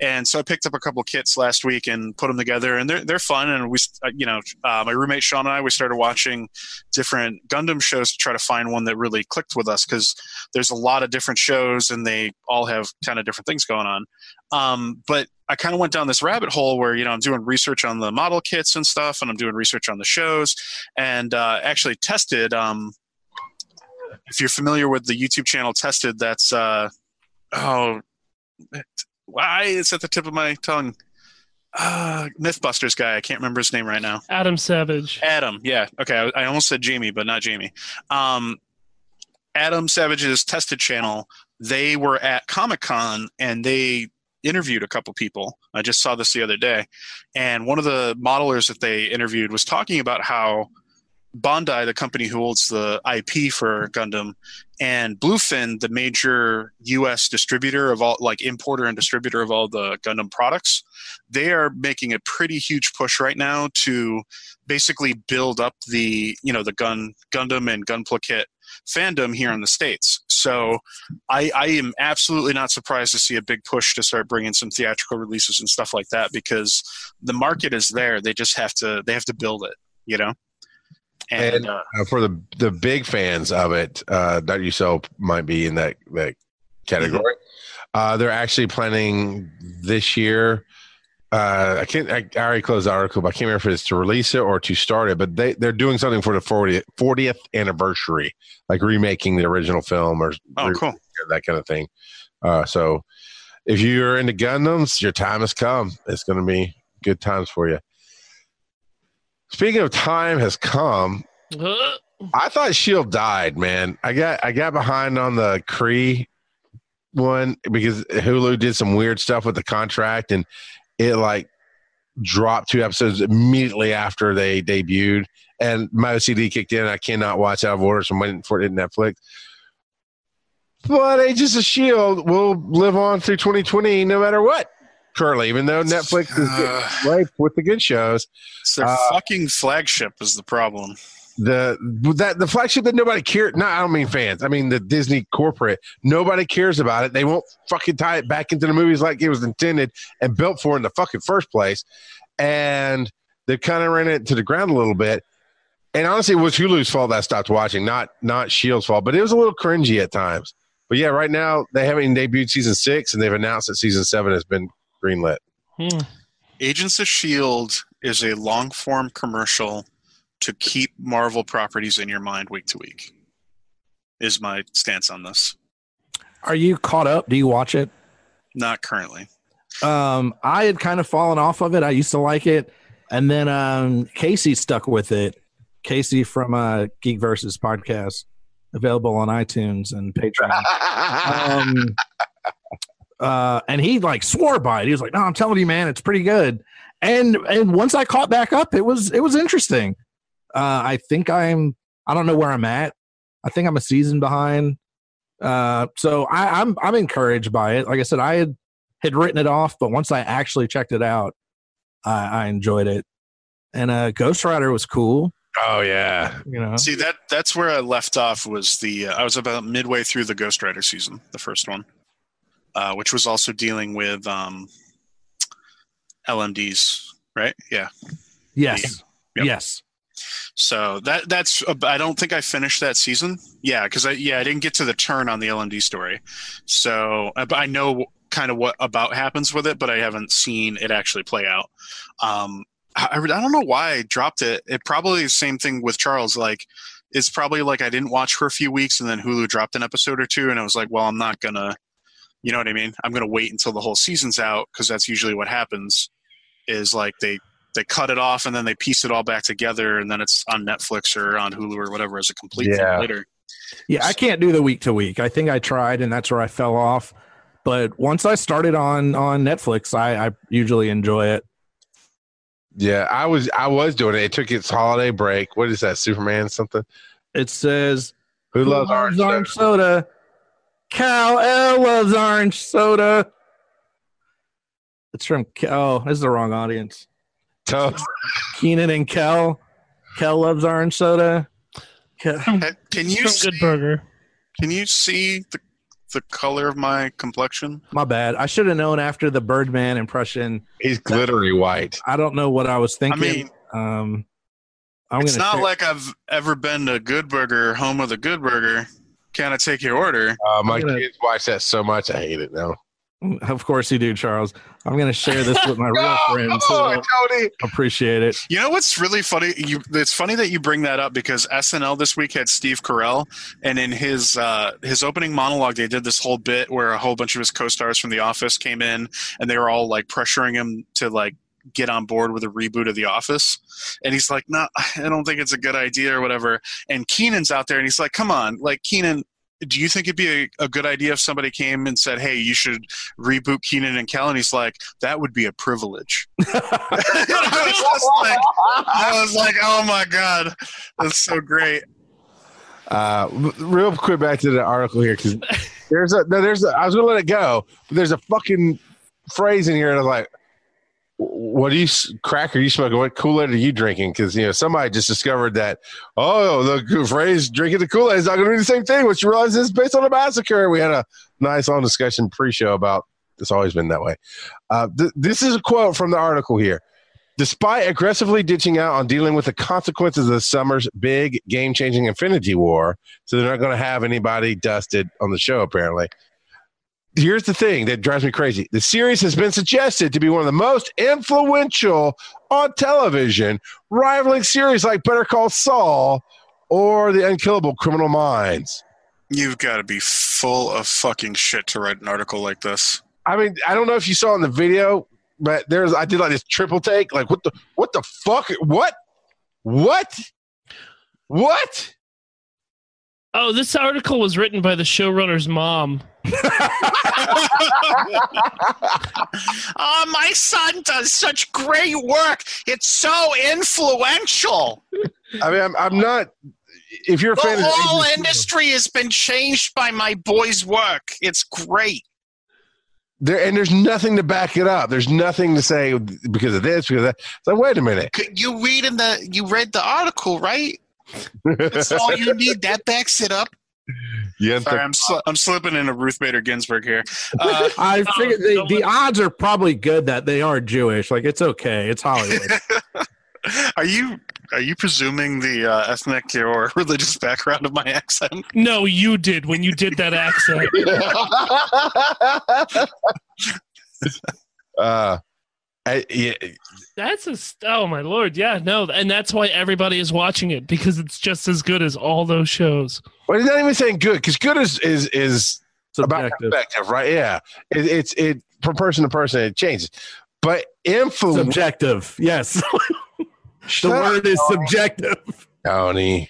And so I picked up a couple kits last week and put them together, and they're they're fun. And we, you know, uh, my roommate Sean and I, we started watching different Gundam shows to try to find one that really clicked with us because there's a lot of different shows and they all have kind of different things going on. Um, but I kind of went down this rabbit hole where, you know, I'm doing research on the model kits and stuff, and I'm doing research on the shows, and uh, actually tested. Um, If you're familiar with the YouTube channel Tested, that's uh oh, why it's at the tip of my tongue. Uh, MythBusters guy, I can't remember his name right now. Adam Savage. Adam, yeah, okay. I, I almost said Jamie, but not Jamie. Um, Adam Savage's Tested channel. They were at Comic-Con and they interviewed a couple people. I just saw this the other day, and one of the modelers that they interviewed was talking about how Bandai, the company who holds the I P for Gundam, and Bluefin, the major U S distributor of all, like importer and distributor of all the Gundam products, they are making a pretty huge push right now to basically build up the, you know, the gun Gundam and Gunpla kit fandom here in the States. So I, I am absolutely not surprised to see a big push to start bringing some theatrical releases and stuff like that, because the market is there. They just have to, they have to build it, you know? And, and uh, for the the big fans of it, uh, Doctor Ucell might be in that, that category. Mm-hmm. Uh, they're actually planning this year. Uh, I can't. I, I already closed the article, but I can't remember if it's to release it or to start it. But they they're doing something for the fortieth anniversary, like remaking the original film or oh, re- cool. that kind of thing. Uh, so if you're into Gundams, your time has come. It's going to be good times for you. Speaking of time has come, I thought S H I E L D died, man. I got I got behind on the Kree one because Hulu did some weird stuff with the contract, and it like dropped two episodes immediately after they debuted, and my O C D kicked in. And I cannot watch out of order, so I'm waiting for it in Netflix. But Agents of S H I E L D will live on through twenty twenty no matter what. Currently, even though Netflix is uh, rife with the good shows, it's their uh, fucking flagship is the problem. The that the flagship that nobody cares. No, I don't mean fans. I mean the Disney corporate. Nobody cares about it. They won't fucking tie it back into the movies like it was intended and built for in the fucking first place. And They've kind of ran it to the ground a little bit. And honestly, it was Hulu's fault that I stopped watching, not not Shield's fault. But it was a little cringy at times. But, yeah, right now they haven't even debuted season six, and they've announced that season seven has been greenlit. Hmm. Agents of S H I E L D is a long-form commercial to keep Marvel properties in your mind week to week is my stance on this. Are you caught up? Do you watch it? Not currently. Um, I had kind of fallen off of it. I used to like it. And then um, Casey stuck with it. Casey from uh, Geek Versus podcast, available on iTunes and Patreon. um, uh, and he like swore by it. He was like, "No, I'm telling you, man, it's pretty good." And and once I caught back up, it was it was interesting. Uh, I think I'm I don't know where I'm at. I think I'm a season behind. Uh, so I, I'm I'm encouraged by it. Like I said, I had had written it off, but once I actually checked it out, I, I enjoyed it. And uh, Ghost Rider was cool. Oh yeah, you know. See that that's where I left off was the uh, I was about midway through the Ghost Rider season, the first one, uh, which was also dealing with um, L M Ds, right? Yeah. Yes. Yeah. Yep. Yes. So that that's I don't think I finished that season. Yeah, because I yeah I didn't get to the turn on the L M D story. So but I know kind of what about happens with it, but I haven't seen it actually play out. Um, I, I don't know why I dropped it. It probably the same thing with Charles. Like, it's probably like I didn't watch for a few weeks and then Hulu dropped an episode or two. And I was like, well, I'm not going to, you know what I mean? I'm going to wait until the whole season's out. Cause that's usually what happens is like they, they cut it off and then they piece it all back together. And then it's on Netflix or on Hulu or whatever as a complete yeah. thing later. Yeah. So, I can't do the week to week. I think I tried and that's where I fell off. But once I started on, on Netflix, I, I usually enjoy it. Yeah, I was I was doing it. It took its holiday break. What is that, Superman something? It says, Who, who loves, loves orange soda? soda? Kal-El loves orange soda. It's from, oh, this is the wrong audience. Tough. Kenan and Kel. Kel loves orange soda. Kel. Can you see, Good Burger. Can you see the, the color of my complexion? My bad. I should have known after the Birdman impression. He's glittery white. I don't know what I was thinking. I mean, um, I'm it's not take- like I've ever been to Good Burger, home of the Good Burger. Can I take your order? Uh, my gonna, kids watch that so much. I hate it now. Of course you do, Charles. I'm going to share this with my no, real friends. Come on, so Tony. Appreciate it. You know what's really funny? You, it's funny that you bring that up because S N L this week had Steve Carell, and in his uh, his opening monologue, they did this whole bit where a whole bunch of his co-stars from The Office came in, and they were all like pressuring him to like get on board with a reboot of The Office, and he's like, "No, I don't think it's a good idea or whatever." And Kenan's out there, and he's like, "Come on, like Kenan." Do you think it'd be a, a good idea if somebody came and said, "Hey, you should reboot Kenan and Kel"? And he's like, "That would be a privilege." I, was like, I was like, "Oh my god, that's so great!" Uh, real quick, back to the article here because there's a no, there's a, I was gonna let it go, but there's a fucking phrase in here, and I'm like, "What do you crack? Are you smoking? What Kool-Aid are you drinking?" Because you know somebody just discovered that. Oh, the phrase "drinking the Kool-Aid" is not going to be the same thing. Which you realize is based on a massacre. We had a nice long discussion pre-show about. It's always been that way. Uh, th- this is a quote from the article here. Despite aggressively ditching out on dealing with the consequences of summer's big game-changing Infinity War, so they're not going to have anybody dusted on the show apparently. Here's the thing that drives me crazy. The series has been suggested to be one of the most influential on television, rivaling series like Better Call Saul or The Unkillable Criminal Minds. You've got to be full of fucking shit to write an article like this. I mean, I don't know if you saw in the video, but there's I did like this triple take. Like, what the what the fuck? What? What? What? Oh, this article was written by the showrunner's mom. Oh, my son does such great work. It's so influential. I mean, I'm, I'm not. If you're a fan, the whole industry has been changed by my boy's work. It's great. There and there's nothing to back it up. There's nothing to say because of this, because of that. It's like, wait a minute. You read in the you read the article, right? That's all you need. That backs it up. Yeah, Sorry, I'm sl- I'm slipping into Ruth Bader Ginsburg here. Uh, I figured the, the odds are probably good that they are Jewish. Like it's okay. It's Hollywood. Are you are you presuming the uh, ethnic or religious background of my accent? No, you did when you did that accent. uh, I, yeah. That's a oh my lord, yeah, no, and that's why everybody is watching it, because it's just as good as all those shows. Well, he's not even saying good, because good is is is subjective. About perspective, right? Yeah, it, it's it from person to person it changes, but influence subjective, yes. The word is subjective. Tony.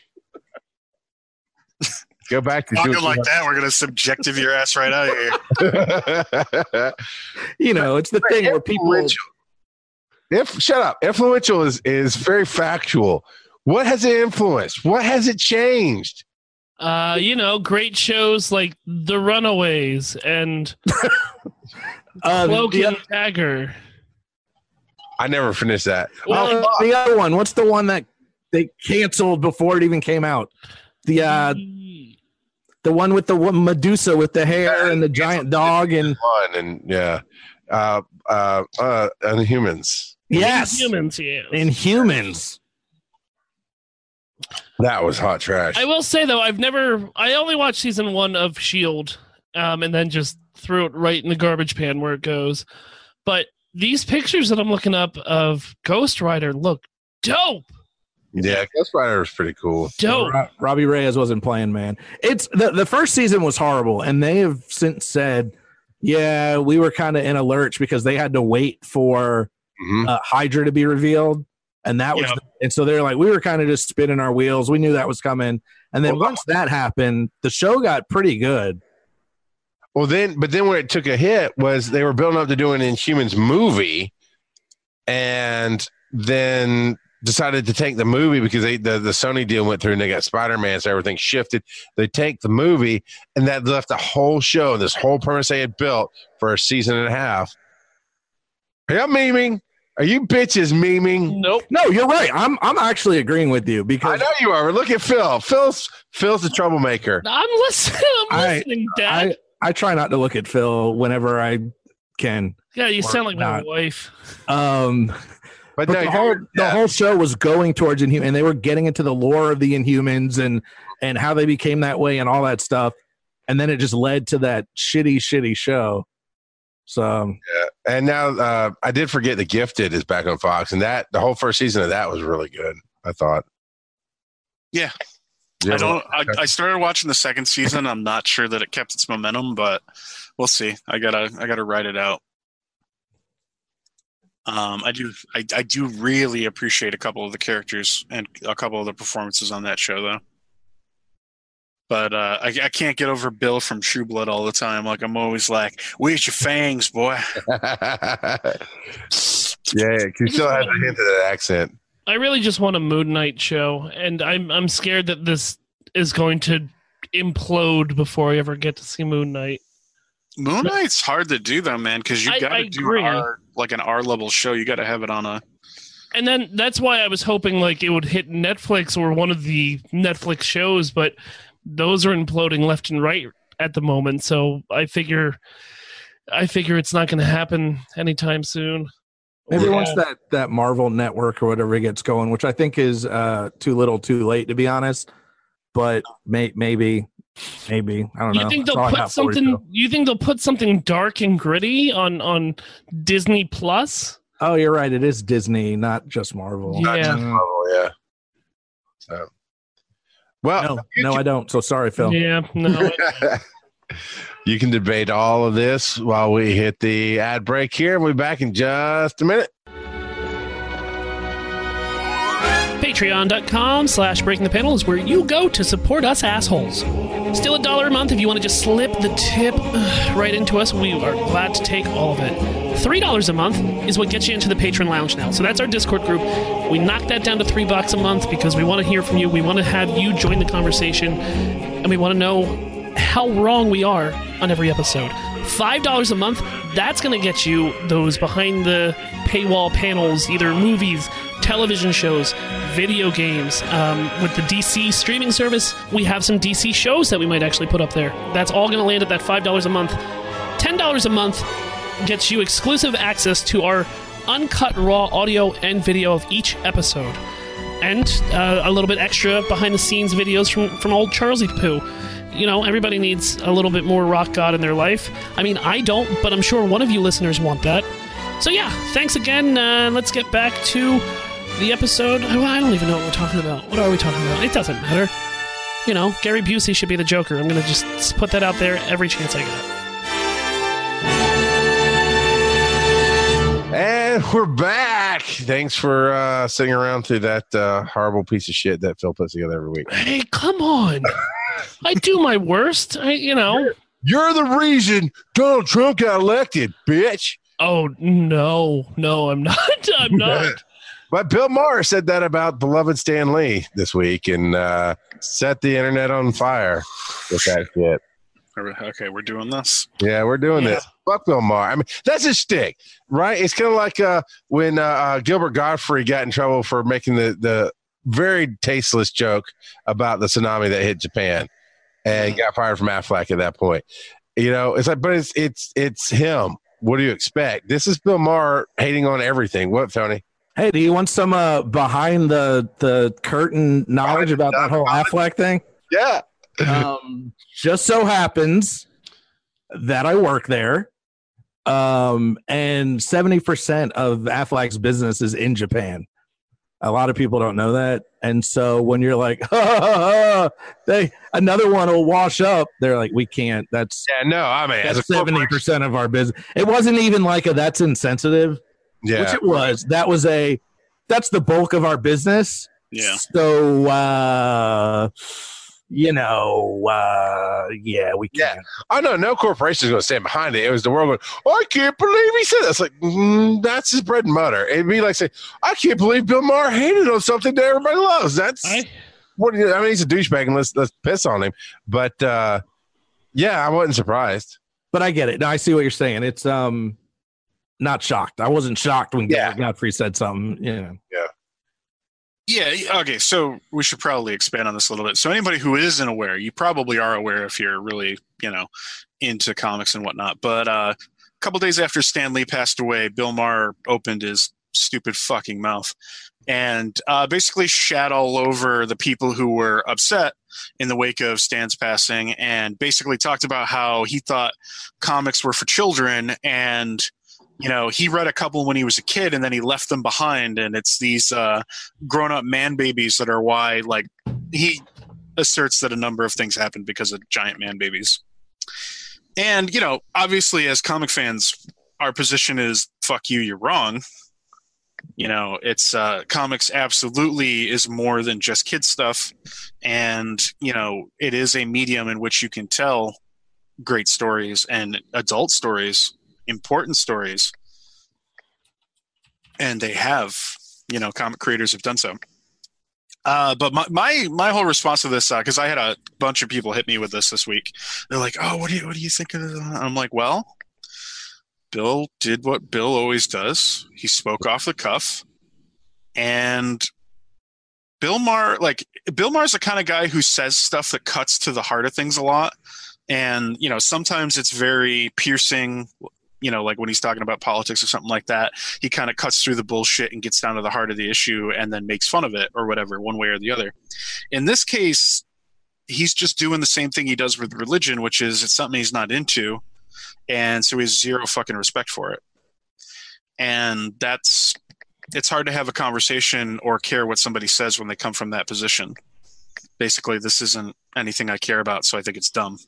Go back to talking like that. We're going to subjective your ass right out of here. You know, it's the but thing where people. If, shut up. Influential is, is very factual. What has it influenced? What has it changed? Uh, you know, great shows like The Runaways and uh, Cloak and Dagger. I never finished that. Well, oh, the other one. What's the one that they canceled before it even came out? The uh, the one with the one Medusa with the hair and the giant dog and one and yeah, uh, uh, uh, and humans. Yes, humans. Yes, in humans. That was hot trash. I will say though, I've never. I only watched season one of S H I E L D, um, and then just threw it right in the garbage pan where it goes. But these pictures that I'm looking up of Ghost Rider look dope. Yeah, Ghost Rider was pretty cool. Dope. Rob, Robbie Reyes wasn't playing, man. It's the, the first season was horrible, and they have since said, yeah, we were kind of in a lurch because they had to wait for mm-hmm. uh, Hydra to be revealed, and that was, yeah. the, and so they're like, we were kind of just spinning our wheels. We knew that was coming, and then well, once that happened, the show got pretty good. Well, then, but then where it took a hit was they were building up to do an Inhumans movie, and then decided to tank the movie because they, the, the Sony deal went through and they got Spider-Man, so everything shifted. They tanked the movie, and that left the whole show, this whole premise they had built for a season and a half. Are y'all memeing? Are you bitches memeing? Nope. No, you're right. I'm I'm actually agreeing with you because I know you are. Look at Phil. Phil's Phil's the troublemaker. I'm listening. I'm listening, I, Dad. I, I try not to look at Phil whenever I can. Yeah, you sound like not. my wife. Um, but, but no, the, whole, the whole show was going towards Inhumans, and they were getting into the lore of the Inhumans and, and how they became that way and all that stuff. And then it just led to that shitty, shitty show. So, yeah. And now uh, I did forget The Gifted is back on Fox, and that the whole first season of that was really good, I thought. Yeah. I don't. I, I started watching the second season. I'm not sure that it kept its momentum, but we'll see. I gotta. I gotta ride it out. Um, I do. I, I do really appreciate a couple of the characters and a couple of the performances on that show, though. But uh, I, I can't get over Bill from True Blood all the time. Like I'm always like, "Where's your fangs, boy?" Yeah, you still have a hint of that accent. I really just want a Moon Knight show, and I'm I'm scared that this is going to implode before I ever get to see Moon Knight. Moon Knight's hard to do though, man, because you got to do R, like an R level show. You got to have it on a. And then that's why I was hoping like it would hit Netflix or one of the Netflix shows, but those are imploding left and right at the moment. So I figure, I figure it's not going to happen anytime soon. Maybe yeah. once that, that Marvel Network or whatever gets going, which I think is uh, too little, too late, to be honest. But may, maybe, maybe I don't you know. Think they'll put something, you, you think they'll put something dark and gritty on, on Disney Plus? Oh, you're right. It is Disney, not just Marvel. Yeah. Not just Marvel, yeah. So, well, no, no, can... I don't. So sorry, Phil. Yeah, no. You can debate all of this while we hit the ad break here. We'll be back in just a minute. Patreon.com slash breaking the panel is where you go to support us assholes. Still a dollar a month if you want to just slip the tip right into us. We are glad to take all of it. three dollars a month is what gets you into the patron lounge now. So that's our Discord group. We knocked that down to three bucks a month because we want to hear from you. We want to have you join the conversation, and we want to know how wrong we are on every episode. five dollars a month, that's going to get you those behind the paywall panels, either movies, television shows, video games. Um, with the D C streaming service, we have some D C shows that we might actually put up there. That's all going to land at that five dollars a month. ten dollars a month gets you exclusive access to our uncut raw audio and video of each episode, and uh, a little bit extra behind the scenes videos from, from old Charlie Poo. You know, everybody needs a little bit more rock god in their life. I mean, I don't, but I'm sure one of you listeners want that. So yeah, thanks again. Uh, let's get back to the episode. I don't even know what we're talking about. What are we talking about? It doesn't matter. You know, Gary Busey should be the Joker. I'm going to just put that out there every chance I get. And we're back. Thanks for uh, sitting around through that uh, horrible piece of shit that Phil puts together every week. Hey, come on. I do my worst. I, you know. You're the reason Donald Trump got elected, bitch. Oh, no. No, I'm not. I'm not. But Bill Maher said that about beloved Stan Lee this week and uh, set the internet on fire with that shit. Okay, we're doing this. Yeah, we're doing yeah. this. Fuck Bill Maher. I mean, that's his shtick, right? It's kind of like uh, when uh, uh, Gilbert Gottfried got in trouble for making the, the very tasteless joke about the tsunami that hit Japan and got fired from Aflac at that point. You know, it's like, but it's it's it's him. What do you expect? This is Bill Maher hating on everything. What, Tony? Hey, do you want some uh, behind the the curtain knowledge about that whole Aflac thing? Yeah. um, just so happens that I work there, um, and seventy percent of Aflac's business is in Japan. A lot of people don't know that, and so when you're like, ha, ha, ha, ha, they another one will wash up. They're like, we can't. That's yeah, no. I mean, that's seventy percent of our business. It wasn't even like a that's insensitive. Yeah. Which it was. That was a, that's the bulk of our business. Yeah. So, uh, you know, uh, yeah, we can't. Yeah. I know no corporation is going to stand behind it. It was the world going, oh, I can't believe he said that. It's like, mm, that's his bread and butter. It'd be like saying, I can't believe Bill Maher hated on something that everybody loves. That's I, what, I mean, he's a douchebag and let's, let's piss on him. But, uh, yeah, I wasn't surprised. But I get it. No, I see what you're saying. It's, um, not shocked. I wasn't shocked when yeah. Godfrey said something. You know. Yeah. Yeah. Okay. So we should probably expand on this a little bit. So anybody who isn't aware, you probably are aware if you're really, you know, into comics and whatnot. But uh, a couple days after Stan Lee passed away, Bill Maher opened his stupid fucking mouth and uh, basically shat all over the people who were upset in the wake of Stan's passing, and basically talked about how he thought comics were for children, and you know, he read a couple when he was a kid and then he left them behind. And it's these uh, grown-up man babies that are why, like, he asserts that a number of things happened because of giant man babies. And, you know, obviously as comic fans, our position is, fuck you, you're wrong. You know, it's uh, comics absolutely is more than just kid stuff. And, you know, it is a medium in which you can tell great stories and adult stories, important stories, and they have, you know, comic creators have done so. Uh, but my, my my whole response to this, because uh, I had a bunch of people hit me with this this week. They're like, "Oh, what do you what do you think of this?" I'm like, "Well, Bill did what Bill always does. He spoke off the cuff, and Bill Maher, like Bill Maher's the kind of guy who says stuff that cuts to the heart of things a lot, and you know, sometimes it's very piercing." You know, like when he's talking about politics or something like that, he kind of cuts through the bullshit and gets down to the heart of the issue and then makes fun of it or whatever, one way or the other. In this case, he's just doing the same thing he does with religion, which is it's something he's not into. And so he has zero fucking respect for it. And that's, it's hard to have a conversation or care what somebody says when they come from that position. Basically, this isn't anything I care about, so I think it's dumb.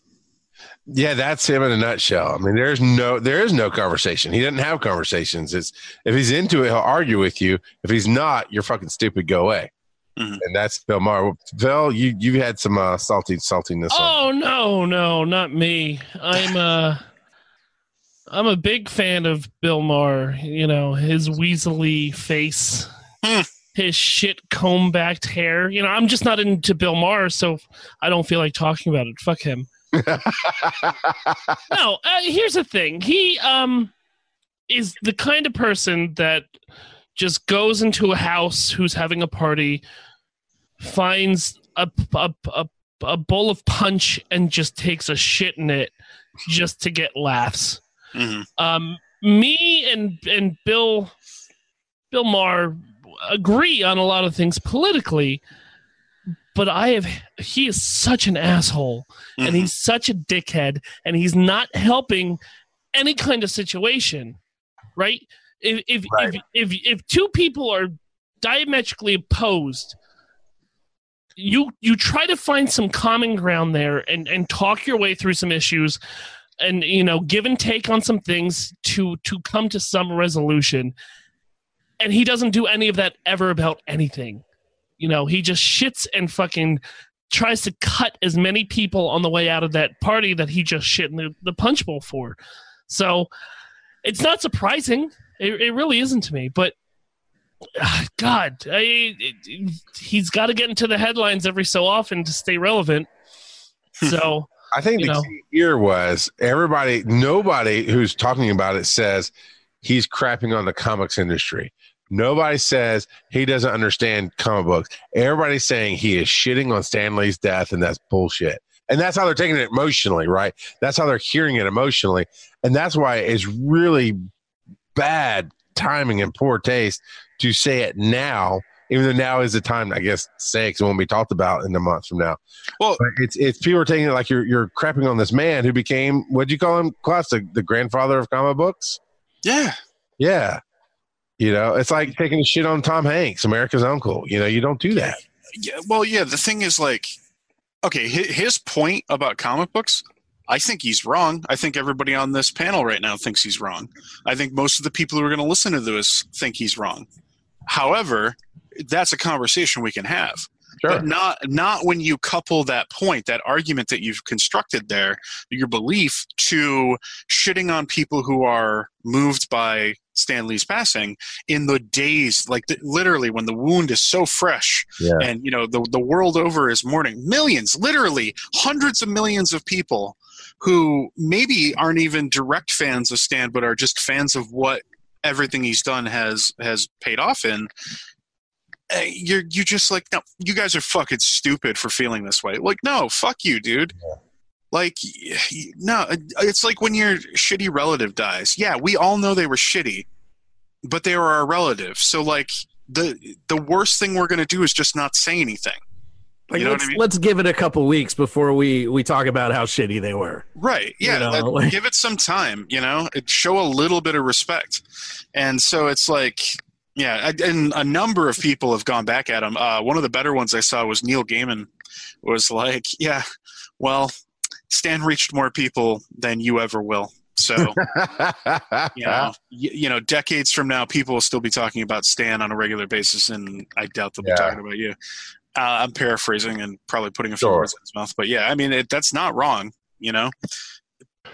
Yeah, that's him in a nutshell. I mean, there's no, there is no conversation. He doesn't have conversations. It's if he's into it, he'll argue with you. If he's not, you're fucking stupid. Go away. Mm-hmm. And that's Bill Maher. Bill, you you had some uh, salty saltiness. Oh on. no, no, not me. I'm uh, I'm a big fan of Bill Maher. You know, his weaselly face, his shit comb backed hair. You know, I'm just not into Bill Maher, so I don't feel like talking about it. Fuck him. No, uh, here's the thing. He um is the kind of person that just goes into a house who's having a party, finds a a, a a bowl of punch and just takes a shit in it just to get laughs. Mm-hmm. Um, me and and Bill Bill Maher agree on a lot of things politically, but I have he is such an asshole, mm-hmm. and he's such a dickhead, and he's not helping any kind of situation, right? If if right. If, if if two people are diametrically opposed, you you try to find some common ground there and, and talk your way through some issues and, you know, give and take on some things to to come to some resolution. And he doesn't do any of that ever about anything. You know, he just shits and fucking tries to cut as many people on the way out of that party that he just shit in the, the punch bowl for. So it's not surprising. It, it really isn't to me, but uh, God, I, it, it, he's got to get into the headlines every so often to stay relevant. So I think the know. key here was everybody, nobody who's talking about it says he's crapping on the comics industry. Nobody says he doesn't understand comic books. Everybody's saying he is shitting on Stan Lee's death, and that's bullshit. And that's how they're taking it emotionally, right? That's how they're hearing it emotionally. And that's why it's really bad timing and poor taste to say it now, even though now is the time, I guess, to say it, because it won't be talked about in a month from now. Well, but it's it's people are taking it like you're you're crapping on this man who became, what'd you call him, Klaus, the, the grandfather of comic books? Yeah. Yeah. You know, it's like taking a shit on Tom Hanks, America's uncle. You know, you don't do that. Yeah, well, yeah, the thing is, like, okay, his point about comic books, I think he's wrong. I think everybody on this panel right now thinks he's wrong. I think most of the people who are going to listen to this think he's wrong. However, that's a conversation we can have. Sure. But not not when you couple that point, that argument that you've constructed there, your belief, to shitting on people who are moved by Stan Lee's passing in the days, like the, literally when the wound is so fresh, yeah. and you know the the world over is mourning millions, literally hundreds of millions of people who maybe aren't even direct fans of Stan, but are just fans of what everything he's done has has paid off in. You're you just like, no, you guys are fucking stupid for feeling this way. Like, no, fuck you, dude. Yeah. Like, no, it's like when your shitty relative dies. Yeah, we all know they were shitty, but they were our relative. So, like, the the worst thing we're gonna do is just not say anything. Like, you know let's, what I mean? Let's give it a couple weeks before we, we talk about how shitty they were. Right. Yeah. You know, that, like... Give it some time. You know, it, show a little bit of respect. And so it's like. Yeah, and a number of people have gone back at him. Uh, one of the better ones I saw was Neil Gaiman was like, yeah, well, Stan reached more people than you ever will. So, you know, you, you know, decades from now, people will still be talking about Stan on a regular basis, and I doubt they'll yeah. be talking about you. Uh, I'm paraphrasing and probably putting a few sure. words in his mouth. But, yeah, I mean, it, that's not wrong, you know.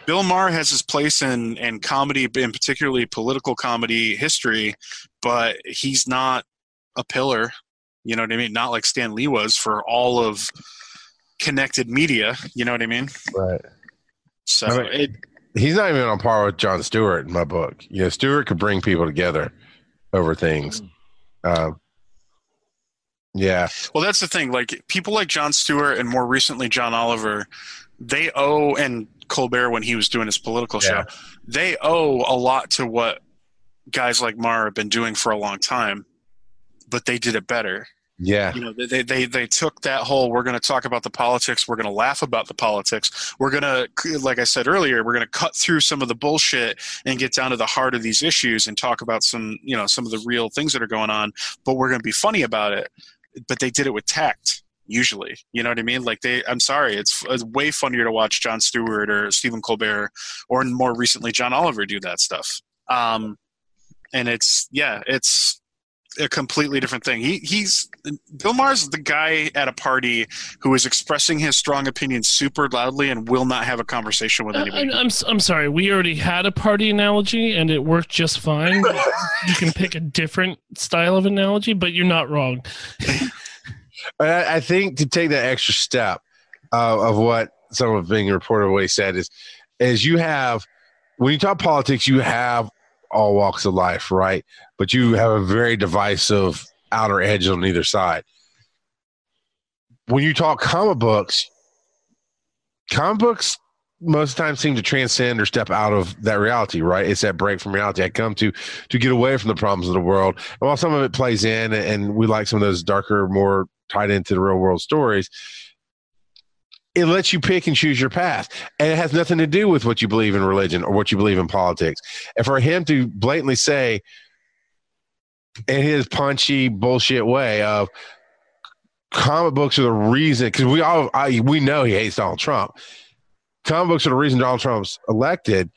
Bill Maher has his place in, in comedy, and particularly political comedy history, but he's not a pillar, you know what I mean? Not like Stan Lee was for all of connected media, you know what I mean? Right. So I mean, it, he's not even on par with Jon Stewart in my book. You know, Stewart could bring people together over things. Um, yeah. Well, that's the thing. Like, people like Jon Stewart and more recently John Oliver, they owe – and Colbert when he was doing his political yeah. show, they owe a lot to what guys like Maher have been doing for a long time, but they did it better. Yeah. You know, they they they took that whole, we're going to talk about the politics, we're going to laugh about the politics, we're going to, like I said earlier, we're going to cut through some of the bullshit and get down to the heart of these issues and talk about some, you know, some of the real things that are going on, but we're going to be funny about it. But they did it with tact. Usually, you know what I mean? Like they, I'm sorry, it's, it's way funnier to watch Jon Stewart or Stephen Colbert or more recently John Oliver do that stuff. Um, and it's, yeah, it's a completely different thing. He he's Bill Maher's the guy at a party who is expressing his strong opinion super loudly and will not have a conversation with anybody. Uh, I'm, I'm I'm sorry, we already had a party analogy and it worked just fine. You can pick a different style of analogy, but you're not wrong. I think to take that extra step uh, of what some of being reported what he said is, is you have, when you talk politics, you have all walks of life, right? But you have a very divisive outer edge on either side. When you talk comic books, comic books most of the time seem to transcend or step out of that reality, right? It's that break from reality. I come to to get away from the problems of the world. And while some of it plays in, and we like some of those darker, more tied into the real world stories, it lets you pick and choose your path. And it has nothing to do with what you believe in religion or what you believe in politics. And for him to blatantly say, in his punchy bullshit way, of comic books are the reason, because we all I, we know he hates Donald Trump. Comic books are the reason Donald Trump's elected.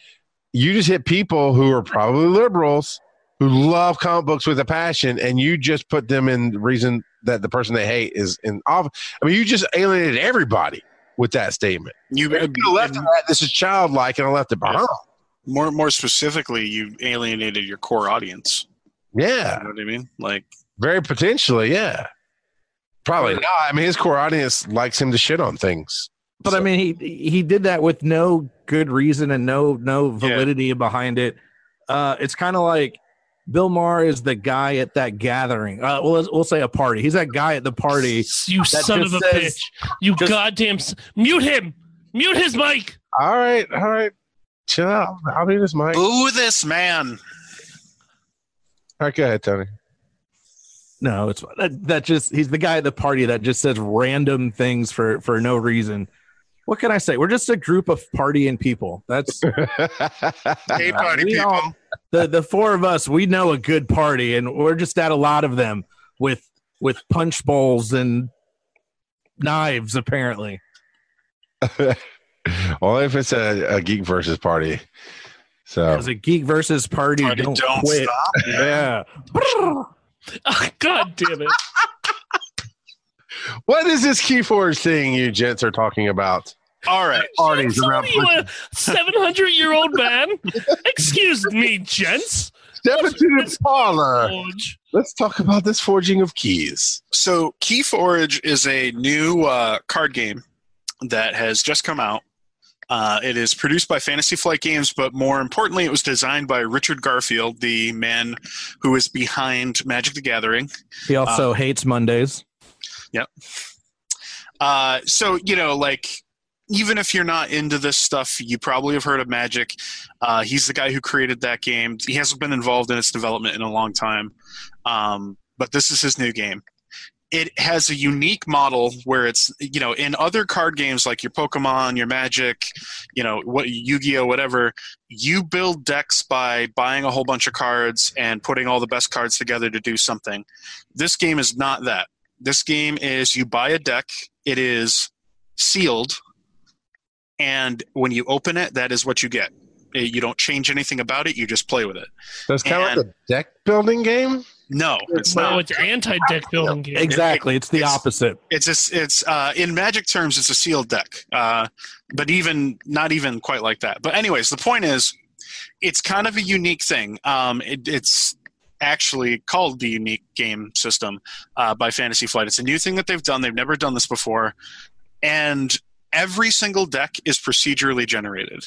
You just hit people who are probably liberals who love comic books with a passion, and you just put them in the reason that the person they hate is in office. I mean, you just alienated everybody with that statement. You, you could have left it at, this is childlike, and I left it behind. More, more specifically, you alienated your core audience. Yeah. You know what I mean? Like, very potentially, yeah. Probably not. I mean, his core audience likes him to shit on things. But so. I mean, he he did that with no good reason and no no validity yeah. behind it. Uh, it's kind of like Bill Maher is the guy at that gathering. Uh, we'll we'll say a party. He's that guy at the party. You son of a says, bitch! You just, goddamn mute him. Mute his mic. All right, all right. Chill out. I'll mute his mic. Boo this man. All right, go ahead, Tony. No, it's that, that just he's the guy at the party that just says random things for for no reason. What can I say? We're just a group of partying people. That's hey, party people. All, the the four of us, we know a good party, and we're just at a lot of them with with punch bowls and knives, apparently. Well, if it's a, a geek versus party. So yeah, it was a geek versus party. party don't, don't quit. Stop. Yeah. Oh, God damn it. What is this Keyforge thing you gents are talking about? All right. Parties around you, a seven hundred year old man. Excuse me, gents. Step into the parlor. Forge? Let's talk about this forging of keys. So Keyforge is a new uh, card game that has just come out. Uh, it is produced by Fantasy Flight Games, but more importantly, it was designed by Richard Garfield, the man who is behind Magic the Gathering. He also uh, hates Mondays. Yep. Uh, so, you know, like, even if you're not into this stuff, you probably have heard of Magic. Uh, he's the guy who created that game. He hasn't been involved in its development in a long time, um, but this is his new game. It has a unique model where it's, you know, in other card games like your Pokemon, your Magic, you know, what Yu-Gi-Oh, whatever, you build decks by buying a whole bunch of cards and putting all the best cards together to do something. This game is not that. This game is you buy a deck, it is sealed, and when you open it, that is what you get. You don't change anything about it, you just play with it. So it's kind and, of like a deck building game? No, it's no, not. It's anti-deck building game. Exactly, it's the it's, opposite. It's a, it's uh, in Magic terms, it's a sealed deck, uh, but even not even quite like that. But anyways, the point is, it's kind of a unique thing. Um, it, it's actually called the Unique Game System uh, by Fantasy Flight. It's a new thing that they've done. They've never done this before, and every single deck is procedurally generated.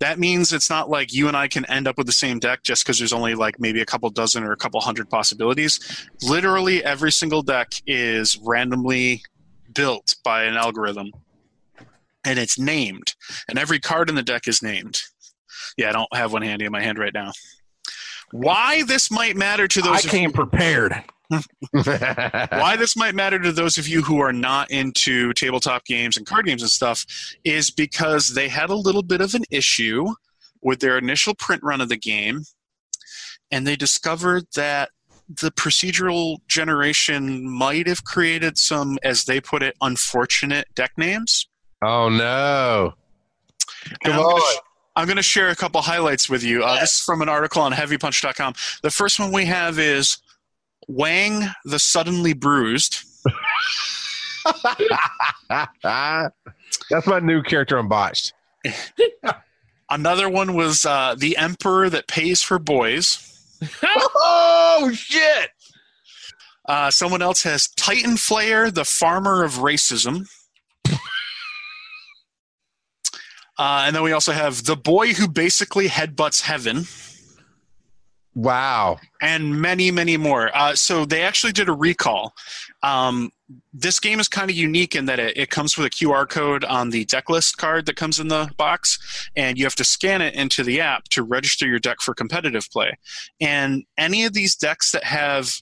That means it's not like you and I can end up with the same deck just because there's only like maybe a couple dozen or a couple hundred possibilities. Literally every single deck is randomly built by an algorithm, and it's named. And every card in the deck is named. Yeah, I don't have one handy in my hand right now. Why this might matter to those I came of you- prepared. Why this might matter to those of you who are not into tabletop games and card games and stuff is because they had a little bit of an issue with their initial print run of the game, and they discovered that the procedural generation might have created some, as they put it, unfortunate deck names. Oh, no. Come on. I'm going to share a couple highlights with you. Uh, this is from an article on heavy punch dot com. The first one we have is Wang the Suddenly Bruised. That's my new character on Botched. Another one was uh, The Emperor That Pays for Boys. Oh, shit! Uh, someone else has Titan Flayer, the Farmer of Racism. Uh, and then we also have The Boy Who Basically Headbutts Heaven. Wow. And many, many more. Uh, so they actually did a recall. Um, this game is kind of unique in that it, it comes with a Q R code on the deck list card that comes in the box, and you have to scan it into the app to register your deck for competitive play. And any of these decks that have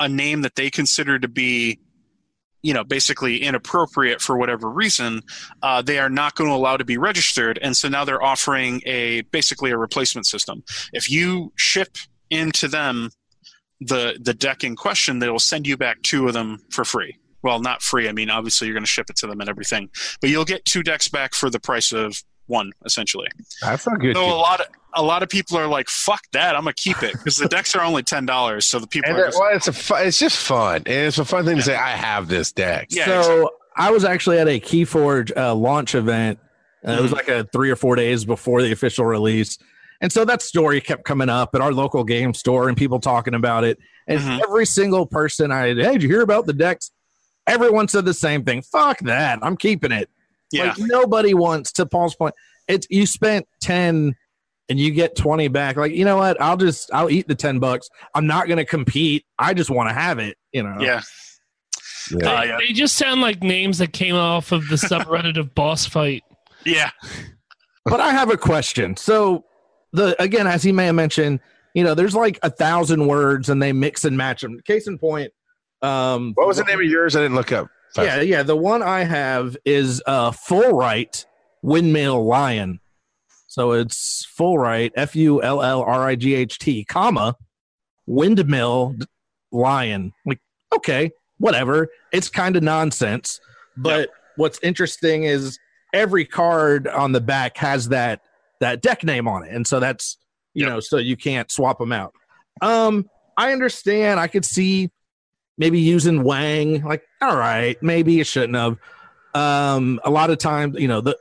a name that they consider to be, you know, basically inappropriate for whatever reason, uh, they are not going to allow to be registered. And so now they're offering a basically a replacement system. If you ship into them the the deck in question, they will send you back two of them for free. Well, not free. I mean, obviously you're going to ship it to them and everything, but you'll get two decks back for the price of one, essentially. That's not good. So a lot of a lot of people are like, "Fuck that! I'm gonna keep it," because the decks are only ten dollars. So the people, and are just, well, it's a fu- it's just fun, and it's a fun thing yeah. to say. I have this deck. Yeah, so exactly. I was actually at a Keyforge uh, launch event. Uh, mm-hmm. It was like a three or four days before the official release, and so that story kept coming up at our local game store, and people talking about it. And mm-hmm. every single person I had, hey, did you hear about the decks? Everyone said the same thing. Fuck that! I'm keeping it. Yeah, like, nobody wants to. Paul's point. It's you spent ten. And you get twenty back. Like, you know what? I'll just, I'll eat the ten bucks. I'm not going to compete. I just want to have it, you know? Yeah. yeah. Uh, yeah. They just sound like names that came off of the subreddit of Boss Fight. Yeah. But I have a question. So the, again, as he may have mentioned, you know, there's like a thousand words and they mix and match them. Case in point. Um, what was the name of yours? I didn't look up. Sorry. Yeah. Yeah. The one I have is uh Full Right Windmill Lion. So it's Fullright, F U L L R I G H T, comma, Windmill Lion. Like, okay, whatever. It's kind of nonsense. But yep. what's interesting is every card on the back has that that deck name on it. And so that's, you yep. know, so you can't swap them out. Um, I understand. I could see maybe using Wang. Like, all right, maybe you shouldn't have. Um, a lot of times, you know, the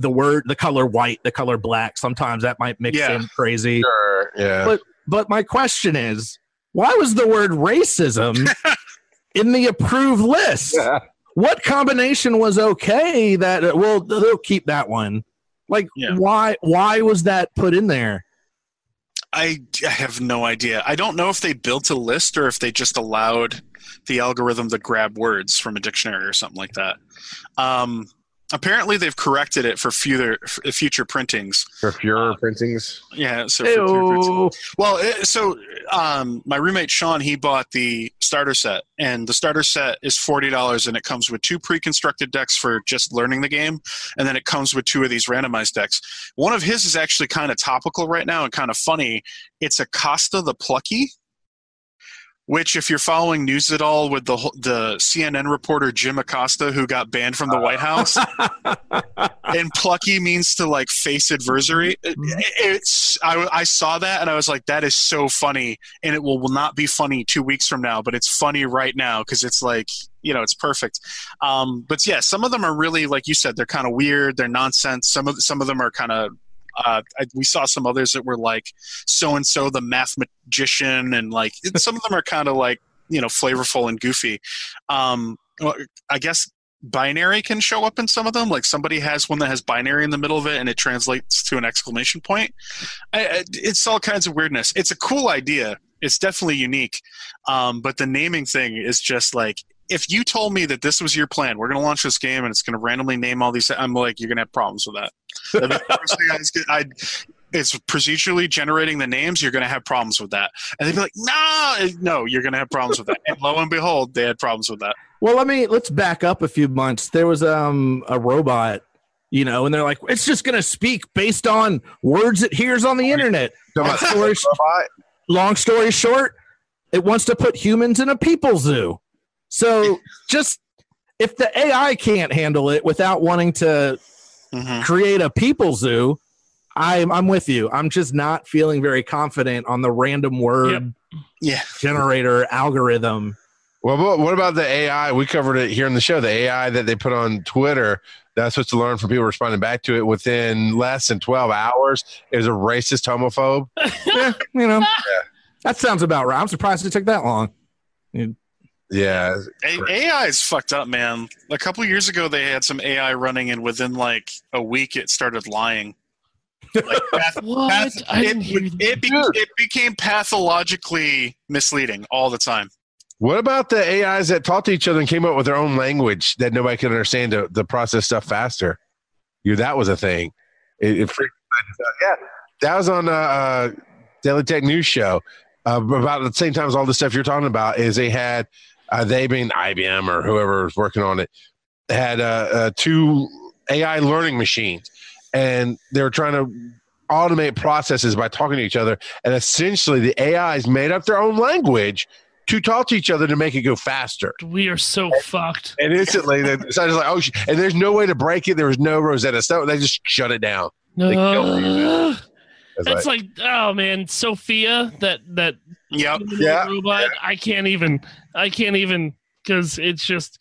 the word, the color white, the color black, sometimes that might mix yeah. in crazy. Sure, yeah. But but my question is, why was the word racism in the approved list? Yeah. What combination was okay that, well, they'll keep that one. Like, yeah. why why was that put in there? I, I have no idea. I don't know if they built a list or if they just allowed the algorithm to grab words from a dictionary or something like that. Um Apparently, they've corrected it for future for future printings. For fewer uh, printings? Yeah. So for printings. Well, it, so um, my roommate, Sean, he bought the starter set. And the starter set is forty dollars, and it comes with two pre-constructed decks for just learning the game. And then it comes with two of these randomized decks. One of his is actually kind of topical right now and kind of funny. It's Acosta the Plucky, which, if you're following news at all, with the the C N N reporter Jim Acosta, who got banned from the White House, and plucky means to, like, face adversary. It's I, I saw that and I was like, that is so funny, and it will, will not be funny two weeks from now, but it's funny right now because it's like, you know, it's perfect. Um, but yeah, some of them are really, like you said, they're kind of weird, they're nonsense. Some of some of them are kind of. Uh, I, we saw some others that were like so-and-so the math magician, and like some of them are kind of like, you know, flavorful and goofy. Um, well, I guess binary can show up in some of them. Like, somebody has one that has binary in the middle of it and it translates to an exclamation point. I, I, it's all kinds of weirdness. It's a cool idea. It's definitely unique. Um, but the naming thing is just like, if you told me that this was your plan, we're going to launch this game and it's going to randomly name all these, I'm like, you're going to have problems with that. I, it's procedurally generating the names. You're going to have problems with that. And they'd be like, no, no, you're going to have problems with that. And lo and behold, they had problems with that. Well, let me, let's back up a few months. There was um, a robot, you know, and they're like, it's just going to speak based on words it hears on the internet. Long story, long story short, it wants to put humans in a people zoo. So just if the A I can't handle it without wanting to mm-hmm. create a people zoo, I'm I'm with you. I'm just not feeling very confident on the random word yep. yeah. generator algorithm. Well, what about the A I? We covered it here on the show. The A I that they put on Twitter, that's what you learn from people responding back to it within less than twelve hours. Is a racist homophobe. yeah, you know, yeah. That sounds about right. I'm surprised it took that long. It, Yeah, A I is fucked up, man. A couple years ago, they had some A I running, and within like a week, it started lying. Like, path, what? Path, I it, it, it, became, it became pathologically misleading all the time. What about the A Is that talked to each other and came up with their own language that nobody could understand to, to process stuff faster? You, that was a thing. It, it freaked me out. Yeah, that was on a Daily Tech News show. Uh, about at the same time as all the stuff you're talking about is they had uh, they being I B M or whoever was working on it had uh, uh, two A I learning machines, and they were trying to automate processes by talking to each other. And essentially, the A Is made up their own language to talk to each other to make it go faster. We are so and, fucked. And instantly, they decided like, oh, sh-. and there's no way to break it. There was no Rosetta Stone. They just shut it down. They killed uh... it. It's like, like, oh man, Sophia, that that yep, yeah, robot. Yeah. I can't even, I can't even, because it's just,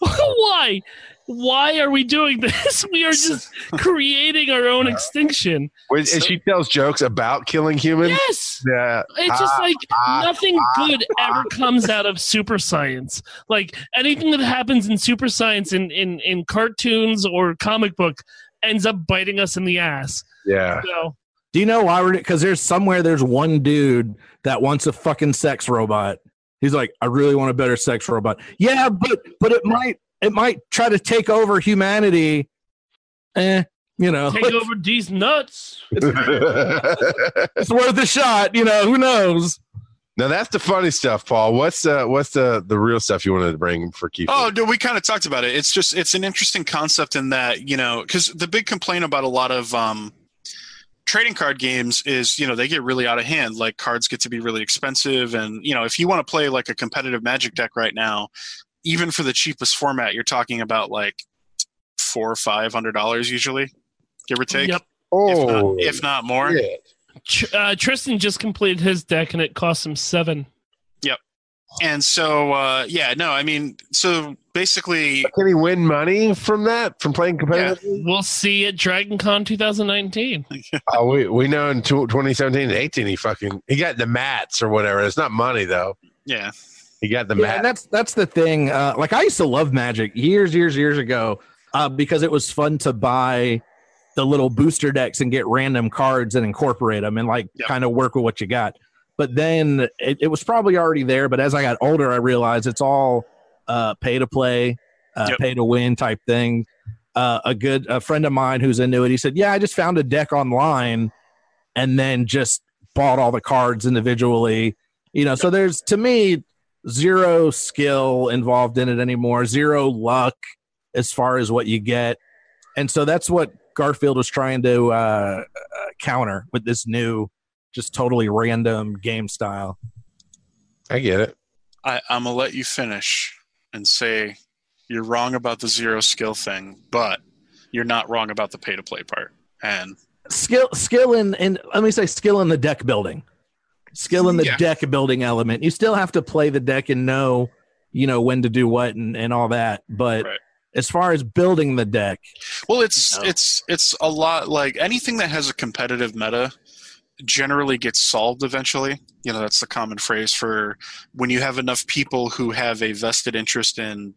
why, why are we doing this? We are just creating our own yeah. extinction. And so, she tells jokes about killing humans. Yes, yeah. It's just ah, like ah, nothing ah, good ah, ever ah. comes out of super science. Like anything that happens in super science in in in cartoons or comic book ends up biting us in the ass. Yeah. So, do you know why we're? Because there's somewhere there's one dude that wants a fucking sex robot. He's like, I really want a better sex robot. Yeah, but but it might it might try to take over humanity. Eh, you know, take over these nuts. It's, it's worth a shot. You know, who knows? Now that's the funny stuff, Paul. What's uh, what's the the real stuff you wanted to bring for Keith? Oh, dude, we kind of talked about it. It's just it's an interesting concept in that, you know, because the big complaint about a lot of um. trading card games is, you know, they get really out of hand. Like cards get to be really expensive. And, you know, if you want to play like a competitive Magic deck right now, even for the cheapest format, you're talking about like four or five hundred dollars usually, give or take. Yep. Oh, if not, if not more. Yeah. Uh, Tristan just completed his deck and it cost him seven. Yep. And so, uh, yeah, no, I mean, so basically. But can he win money from that, from playing competitively? Yeah. We'll see at Dragon Con twenty nineteen. Oh, we we know in twenty seventeen and eighteen he fucking, he got the mats or whatever. It's not money, though. Yeah. He got the yeah, mats. And that's, that's the thing. Uh, like, I used to love Magic years, years, years ago uh, because it was fun to buy the little booster decks and get random cards and incorporate them and, like, yep. kind of work with what you got. But then it, it was probably already there. But as I got older, I realized it's all uh, pay to play, uh, yep. pay to win type thing. Uh, a good a friend of mine who's into it, he said, yeah, I just found a deck online and then just bought all the cards individually. You know, yep. So there's, to me, zero skill involved in it anymore, zero luck as far as what you get. And so that's what Garfield was trying to uh, counter with this new just totally random game style. I get it. I, I'm going to let you finish and say you're wrong about the zero skill thing, but you're not wrong about the pay-to-play part. And Skill skill in, in let me say skill in the deck building. Skill in the yeah. deck building element. You still have to play the deck and know, you know, when to do what and, and all that, but right. as far as building the deck. Well, it's you know. it's it's a lot like anything that has a competitive meta generally gets solved eventually. You know, that's the common phrase for when you have enough people who have a vested interest in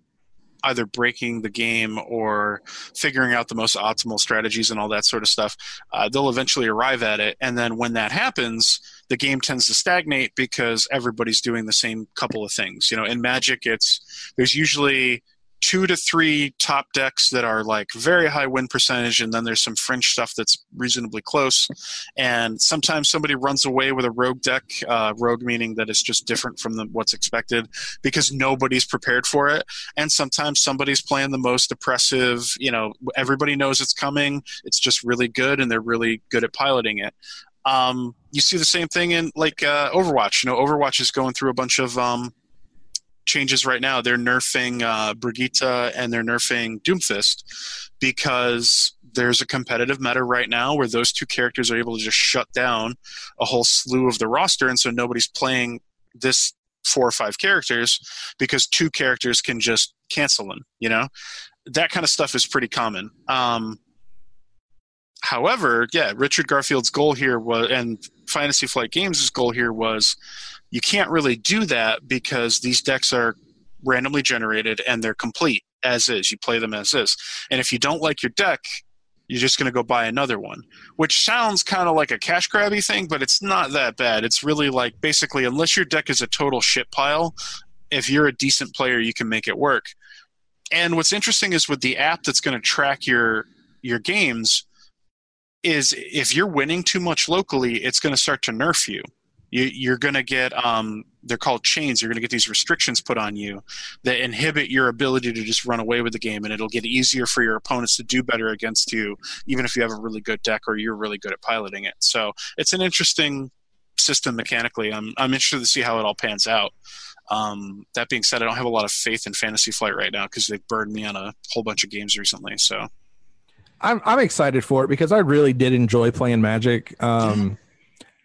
either breaking the game or figuring out the most optimal strategies and all that sort of stuff. Uh, they'll eventually arrive at it. And then when that happens, the game tends to stagnate because everybody's doing the same couple of things. You know, in Magic, it's there's usually two to three top decks that are like very high win percentage, and then there's some fringe stuff that's reasonably close. And sometimes somebody runs away with a rogue deck, uh, rogue meaning that it's just different from the, what's expected because nobody's prepared for it. And sometimes somebody's playing the most oppressive, you know, everybody knows it's coming, it's just really good, and they're really good at piloting it. Um, you see the same thing in like uh, Overwatch. You know, Overwatch is going through a bunch of um, changes right now. They're nerfing uh, Brigitte and they're nerfing Doomfist because there's a competitive meta right now where those two characters are able to just shut down a whole slew of the roster, and so nobody's playing this four or five characters because two characters can just cancel them. You know, that kind of stuff is pretty common. Um, however, yeah, Richard Garfield's goal here was, and Fantasy Flight Games' goal here was, you can't really do that because these decks are randomly generated and they're complete as is. You play them as is. And if you don't like your deck, you're just going to go buy another one, which sounds kind of like a cash grabby thing, but it's not that bad. It's really like basically unless your deck is a total shit pile, if you're a decent player, you can make it work. And what's interesting is with the app that's going to track your your games is if you're winning too much locally, it's going to start to nerf you. You, you're going to get, um, they're called chains. You're going to get these restrictions put on you that inhibit your ability to just run away with the game, and it'll get easier for your opponents to do better against you, even if you have a really good deck or you're really good at piloting it. So it's an interesting system mechanically. I'm I'm interested to see how it all pans out. Um, that being said, I don't have a lot of faith in Fantasy Flight right now because they've burned me on a whole bunch of games recently. So I'm I'm excited for it because I really did enjoy playing Magic. Um, mm-hmm.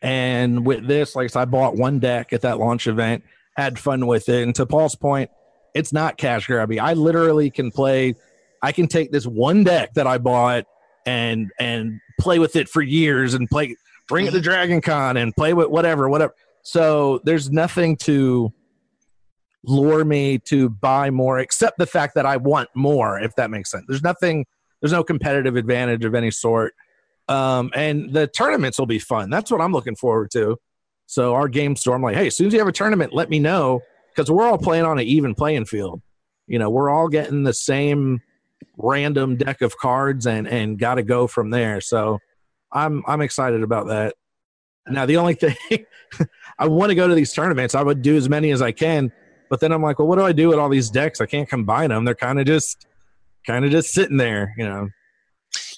And with this, like I said, I bought one deck at that launch event, had fun with it. And to Paul's point, it's not cash grabby. I literally can play, I can take this one deck that I bought and and play with it for years and play, bring it to Dragon Con and play with whatever, whatever. So there's nothing to lure me to buy more except the fact that I want more, if that makes sense. There's nothing, there's no competitive advantage of any sort. Um, and the tournaments will be fun. That's what I'm looking forward to. So our game store, I'm like, hey, as soon as you have a tournament, let me know, because we're all playing on an even playing field. You know, we're all getting the same random deck of cards and, and got to go from there. So I'm, I'm excited about that. Now, the only thing I want to go to these tournaments, I would do as many as I can, but then I'm like, well, what do I do with all these decks? I can't combine them. They're kind of just, kind of just sitting there, you know?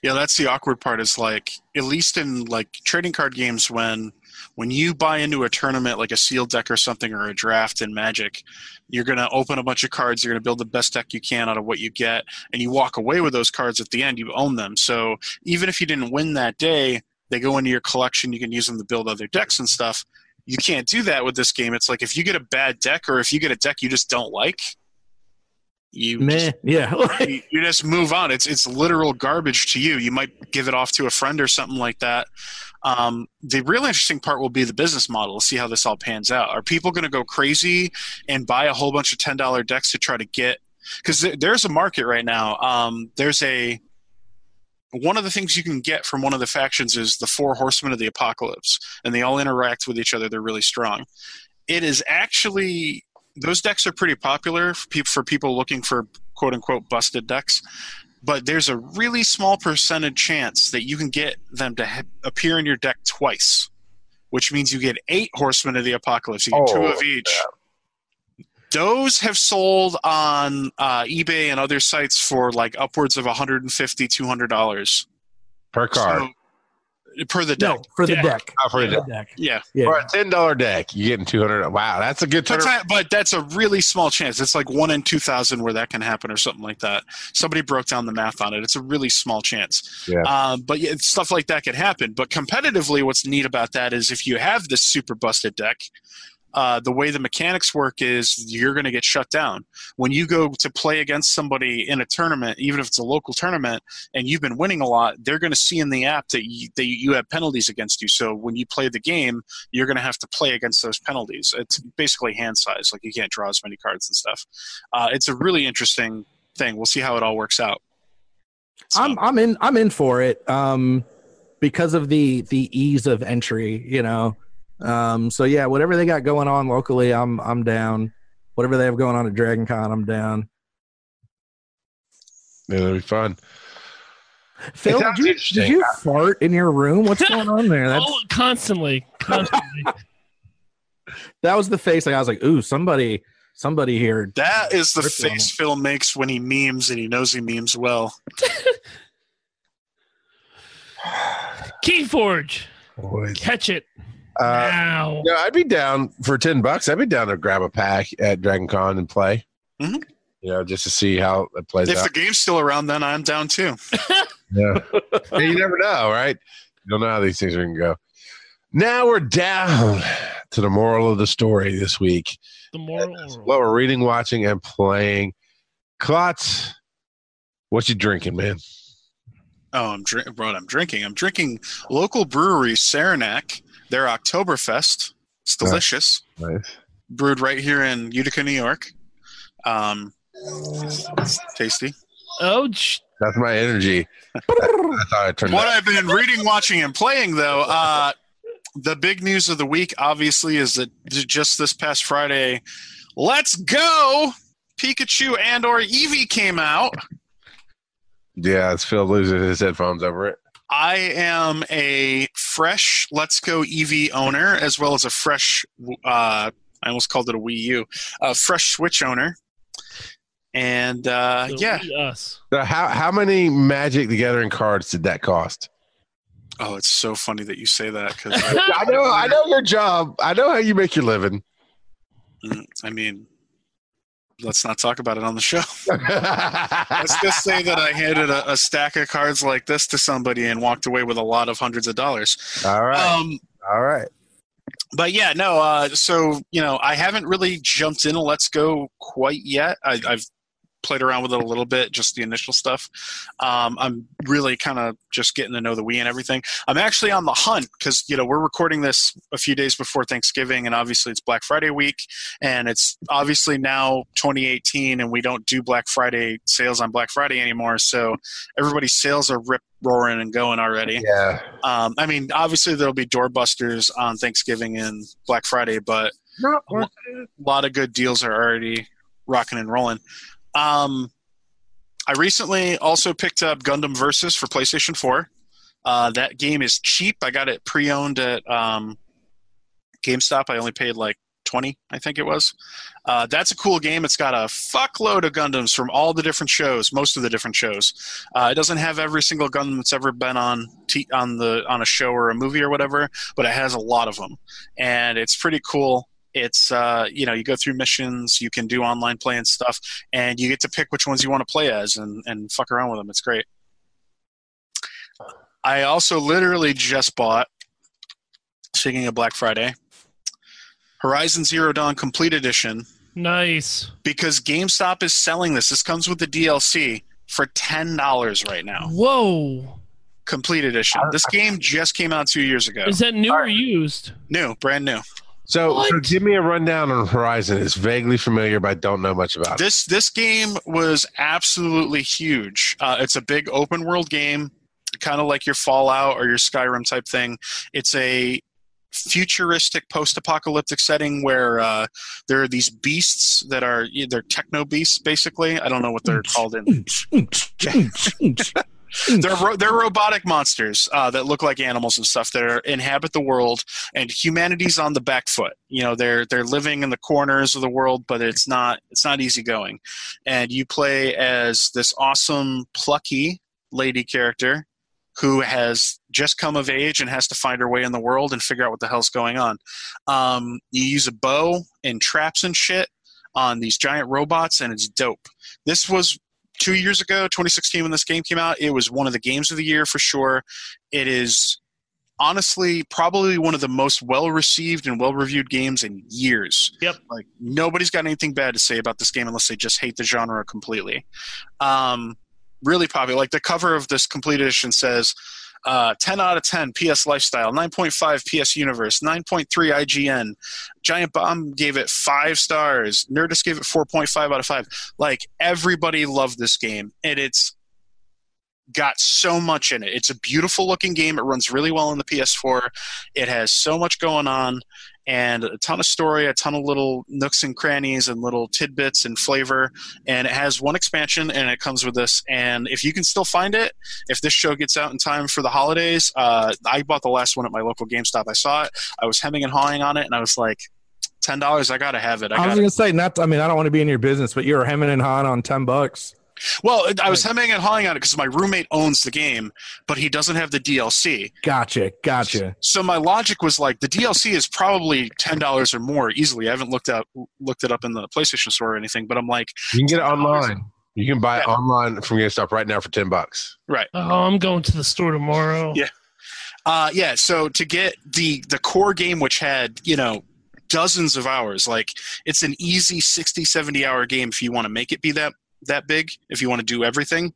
Yeah, that's the awkward part is like, at least in like trading card games, when when you buy into a tournament like a sealed deck or something or a draft in Magic, you're going to open a bunch of cards, you're going to build the best deck you can out of what you get, and you walk away with those cards at the end, you own them. So even if you didn't win that day, they go into your collection, you can use them to build other decks and stuff. You can't do that with this game. It's like if you get a bad deck or if you get a deck you just don't like, You Meh, just, yeah. you, you just move on. It's it's literal garbage to you. You might give it off to a friend or something like that. Um, the really interesting part will be the business model. We'll see how this all pans out. Are people going to go crazy and buy a whole bunch of ten dollar decks to try to get – because th- there's a market right now. Um, there's a – one of the things you can get from one of the factions is the Four Horsemen of the Apocalypse, and they all interact with each other. They're really strong. It is actually – those decks are pretty popular for people looking for quote-unquote busted decks, but there's a really small percentage chance that you can get them to ha- appear in your deck twice, which means you get eight Horsemen of the Apocalypse. You get oh, two of each. Yeah. Those have sold on uh, eBay and other sites for like upwards of one hundred fifty dollars, two hundred dollars. Per card. So, per the deck. No, for the deck. deck. Oh, for yeah. the deck. Yeah. yeah. For a ten dollar deck, you're getting two hundred dollars. Wow, that's a good turn. That's not, but that's a really small chance. It's like one in two thousand where that can happen or something like that. Somebody broke down the math on it. It's a really small chance. Yeah. Um, but yeah, stuff like that could happen. But competitively, what's neat about that is if you have this super busted deck, uh, the way the mechanics work is you're going to get shut down. When you go to play against somebody in a tournament, even if it's a local tournament, and you've been winning a lot, they're going to see in the app that you, that you have penalties against you. So when you play the game, you're going to have to play against those penalties. It's basically hand size. Like you can't draw as many cards and stuff. Uh, it's a really interesting thing. We'll see how it all works out. So. I'm, I'm in, I'm in for it. Um, because of the, the ease of entry, you know, Um, so yeah, whatever they got going on locally, I'm, I'm down. Whatever they have going on at Dragon Con, I'm down. Yeah, that'll be fun. Phil, did you, did you fart in your room? What's going on there? That's... Oh, constantly, constantly. That was the face. Like I was like, ooh, somebody, somebody here. That is the face Phil makes when he memes, and he knows he memes well. Keyforge, boy. Catch it. Uh, wow. No, I'd be down for ten bucks. I'd be down to grab a pack at Dragon Con and play. Mm-hmm. You know, just to see how it plays if out. If the game's still around, then I'm down too. Yeah, hey, you never know, right? You don't know how these things are going to go. Now we're down to the moral of the story this week. The moral. What we're reading, watching, and playing. Klotz, what you drinking, man? Oh, I'm drinking. Bro, I'm drinking. I'm drinking local brewery Saranac. Their Oktoberfest. It's delicious. Nice. Nice. Brewed right here in Utica, New York. Um, it's, it's tasty. Oh, That's my energy. That's how I turned what out. I've been reading, watching, and playing, though, uh, the big news of the week, obviously, is that just this past Friday, Let's Go Pikachu and or Eevee came out. Yeah, it's Phil losing his headphones over it. I am a fresh Let's Go Eevee owner, as well as a fresh, uh, I almost called it a Wii U, a fresh Switch owner. And, uh, so yeah. Us. So how, how many Magic the Gathering cards did that cost? Oh, it's so funny that you say that. Cause I, I know I know your job. I know how you make your living. I mean, let's not talk about it on the show. Let's just say that I handed a, a stack of cards like this to somebody and walked away with a lot of hundreds of dollars. All right. Um, All right. But yeah, no. Uh, so, you know, I haven't really jumped into Let's Go quite yet. I, I've played around with it a little bit, just the initial stuff. Um, I'm really kind of just getting to know the Wii and everything. I'm actually on the hunt because, you know, we're recording this a few days before Thanksgiving, and obviously it's Black Friday week, and it's obviously now twenty eighteen, and we don't do Black Friday sales on Black Friday anymore, so everybody's sales are rip roaring and going already. Yeah. Um, I mean, obviously there'll be doorbusters on Thanksgiving and Black Friday, but a lot of good deals are already rocking and rolling. Um, I recently also picked up Gundam Versus for PlayStation four. Uh, that game is cheap. I got it pre-owned at um, GameStop. I only paid like twenty dollars, I think it was. Uh, that's a cool game. It's got a fuckload of Gundams from all the different shows, most of the different shows. Uh, it doesn't have every single Gundam that's ever been on t- on the on a show or a movie or whatever, but it has a lot of them, and it's pretty cool. It's, uh, you know, you go through missions, you can do online play and stuff, and you get to pick which ones you want to play as and, and fuck around with them. It's great. I also literally just bought, speaking of Black Friday, Horizon Zero Dawn Complete Edition. Nice. Because GameStop is selling this. This comes with the D L C for ten dollars right now. Whoa. Complete Edition. This game just came out two years ago. Is that new or used? New. Brand new. So, so give me a rundown on Horizon. It's vaguely familiar, but I don't know much about this, it. This game was absolutely huge. Uh, it's a big open-world game, kind of like your Fallout or your Skyrim type thing. It's a futuristic post-apocalyptic setting where uh, there are these beasts that are – they're techno-beasts, basically. I don't know what they're called in – They're ro- they're robotic monsters uh, that look like animals and stuff that are, inhabit the world, and humanity's on the back foot. You know, they're they're living in the corners of the world, but it's not it's not easy going. And you play as this awesome plucky lady character who has just come of age and has to find her way in the world and figure out what the hell's going on. Um, you use a bow and traps and shit on these giant robots, and it's dope. This was. Two years ago, twenty sixteen, when this game came out, it was one of the games of the year for sure. It is honestly probably one of the most well-received and well-reviewed games in years. Yep. Like, nobody's got anything bad to say about this game unless they just hate the genre completely. Um, really popular. Like, the cover of this complete edition says uh, ten out of ten P S Lifestyle, nine point five P S Universe, nine point three I G N. Giant Bomb gave it five stars. Nerdist gave it four point five out of five. Like, everybody loved this game, and it's got so much in it. It's a beautiful-looking game. It runs really well on the P S four. It has so much going on, and a ton of story, a ton of little nooks and crannies and little tidbits and flavor. And it has one expansion, and it comes with this. And if you can still find it, if this show gets out in time for the holidays, uh, I bought the last one at my local GameStop. I saw it. I was hemming and hawing on it, and I was like, ten dollars, I got to have it. I, I was going to say, not. I mean, I don't want to be in your business, but you were hemming and hawing on ten bucks. Well, I was hemming and hawing on it because my roommate owns the game, but he doesn't have the D L C. Gotcha, gotcha. So my logic was like, the D L C is probably ten dollars or more easily. I haven't looked up looked it up in the PlayStation Store or anything, but I'm like, you can get it online. You can buy it online from GameStop right now for ten bucks. Right. Oh, I'm going to the store tomorrow. Yeah. Uh, yeah. So to get the the core game, which had, you know, dozens of hours, like it's an easy sixty, seventy hour game if you want to make it be that. that big if you want to do everything.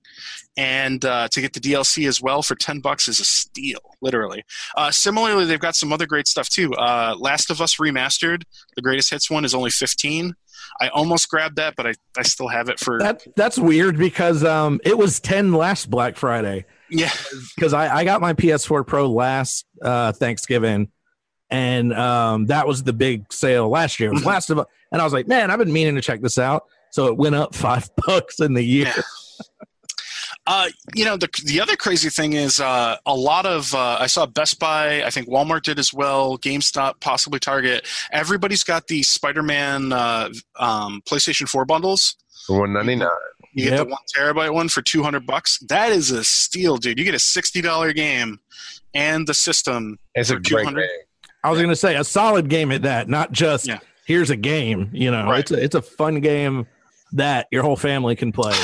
And uh, to get the D L C as well for ten bucks is a steal, literally. Uh, similarly, they've got some other great stuff too. Uh, Last of Us Remastered, the Greatest Hits one, is only fifteen dollars. I almost grabbed that, but I, I still have it for... That, that's weird because um, it was ten dollars last Black Friday. Yeah. Because I, I got my P S four Pro last uh, Thanksgiving, and um, that was the big sale last year. It was Last of Us, and I was like, man, I've been meaning to check this out. So it went up five bucks in the year. Yeah. Uh, you know, the the other crazy thing is uh, a lot of uh, I saw Best Buy, I think Walmart did as well, GameStop, possibly Target. Everybody's got the Spider-Man uh, um, PlayStation four bundles. one ninety-nine. You get yep. the one terabyte one for two hundred bucks. That is a steal, dude. You get a sixty dollar game and the system. It's a great game. I was yeah. gonna say a solid game at that, not just yeah. here's a game. You know, right. it's a, it's a fun game that your whole family can play.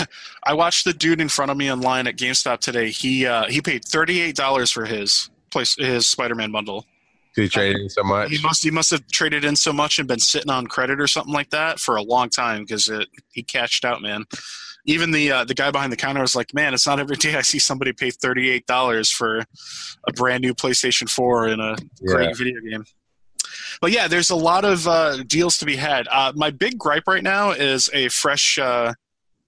I watched the dude in front of me online at GameStop today. He uh, he paid thirty eight dollars for his place his Spider-Man bundle. He traded in so much. He must he must have traded in so much and been sitting on credit or something like that for a long time because it he cashed out, man. Even the uh, the guy behind the counter was like, man, it's not every day I see somebody pay thirty-eight dollars for a brand new PlayStation four and a yeah. great video game. But yeah, there's a lot of uh, deals to be had. Uh, my big gripe right now is a fresh uh,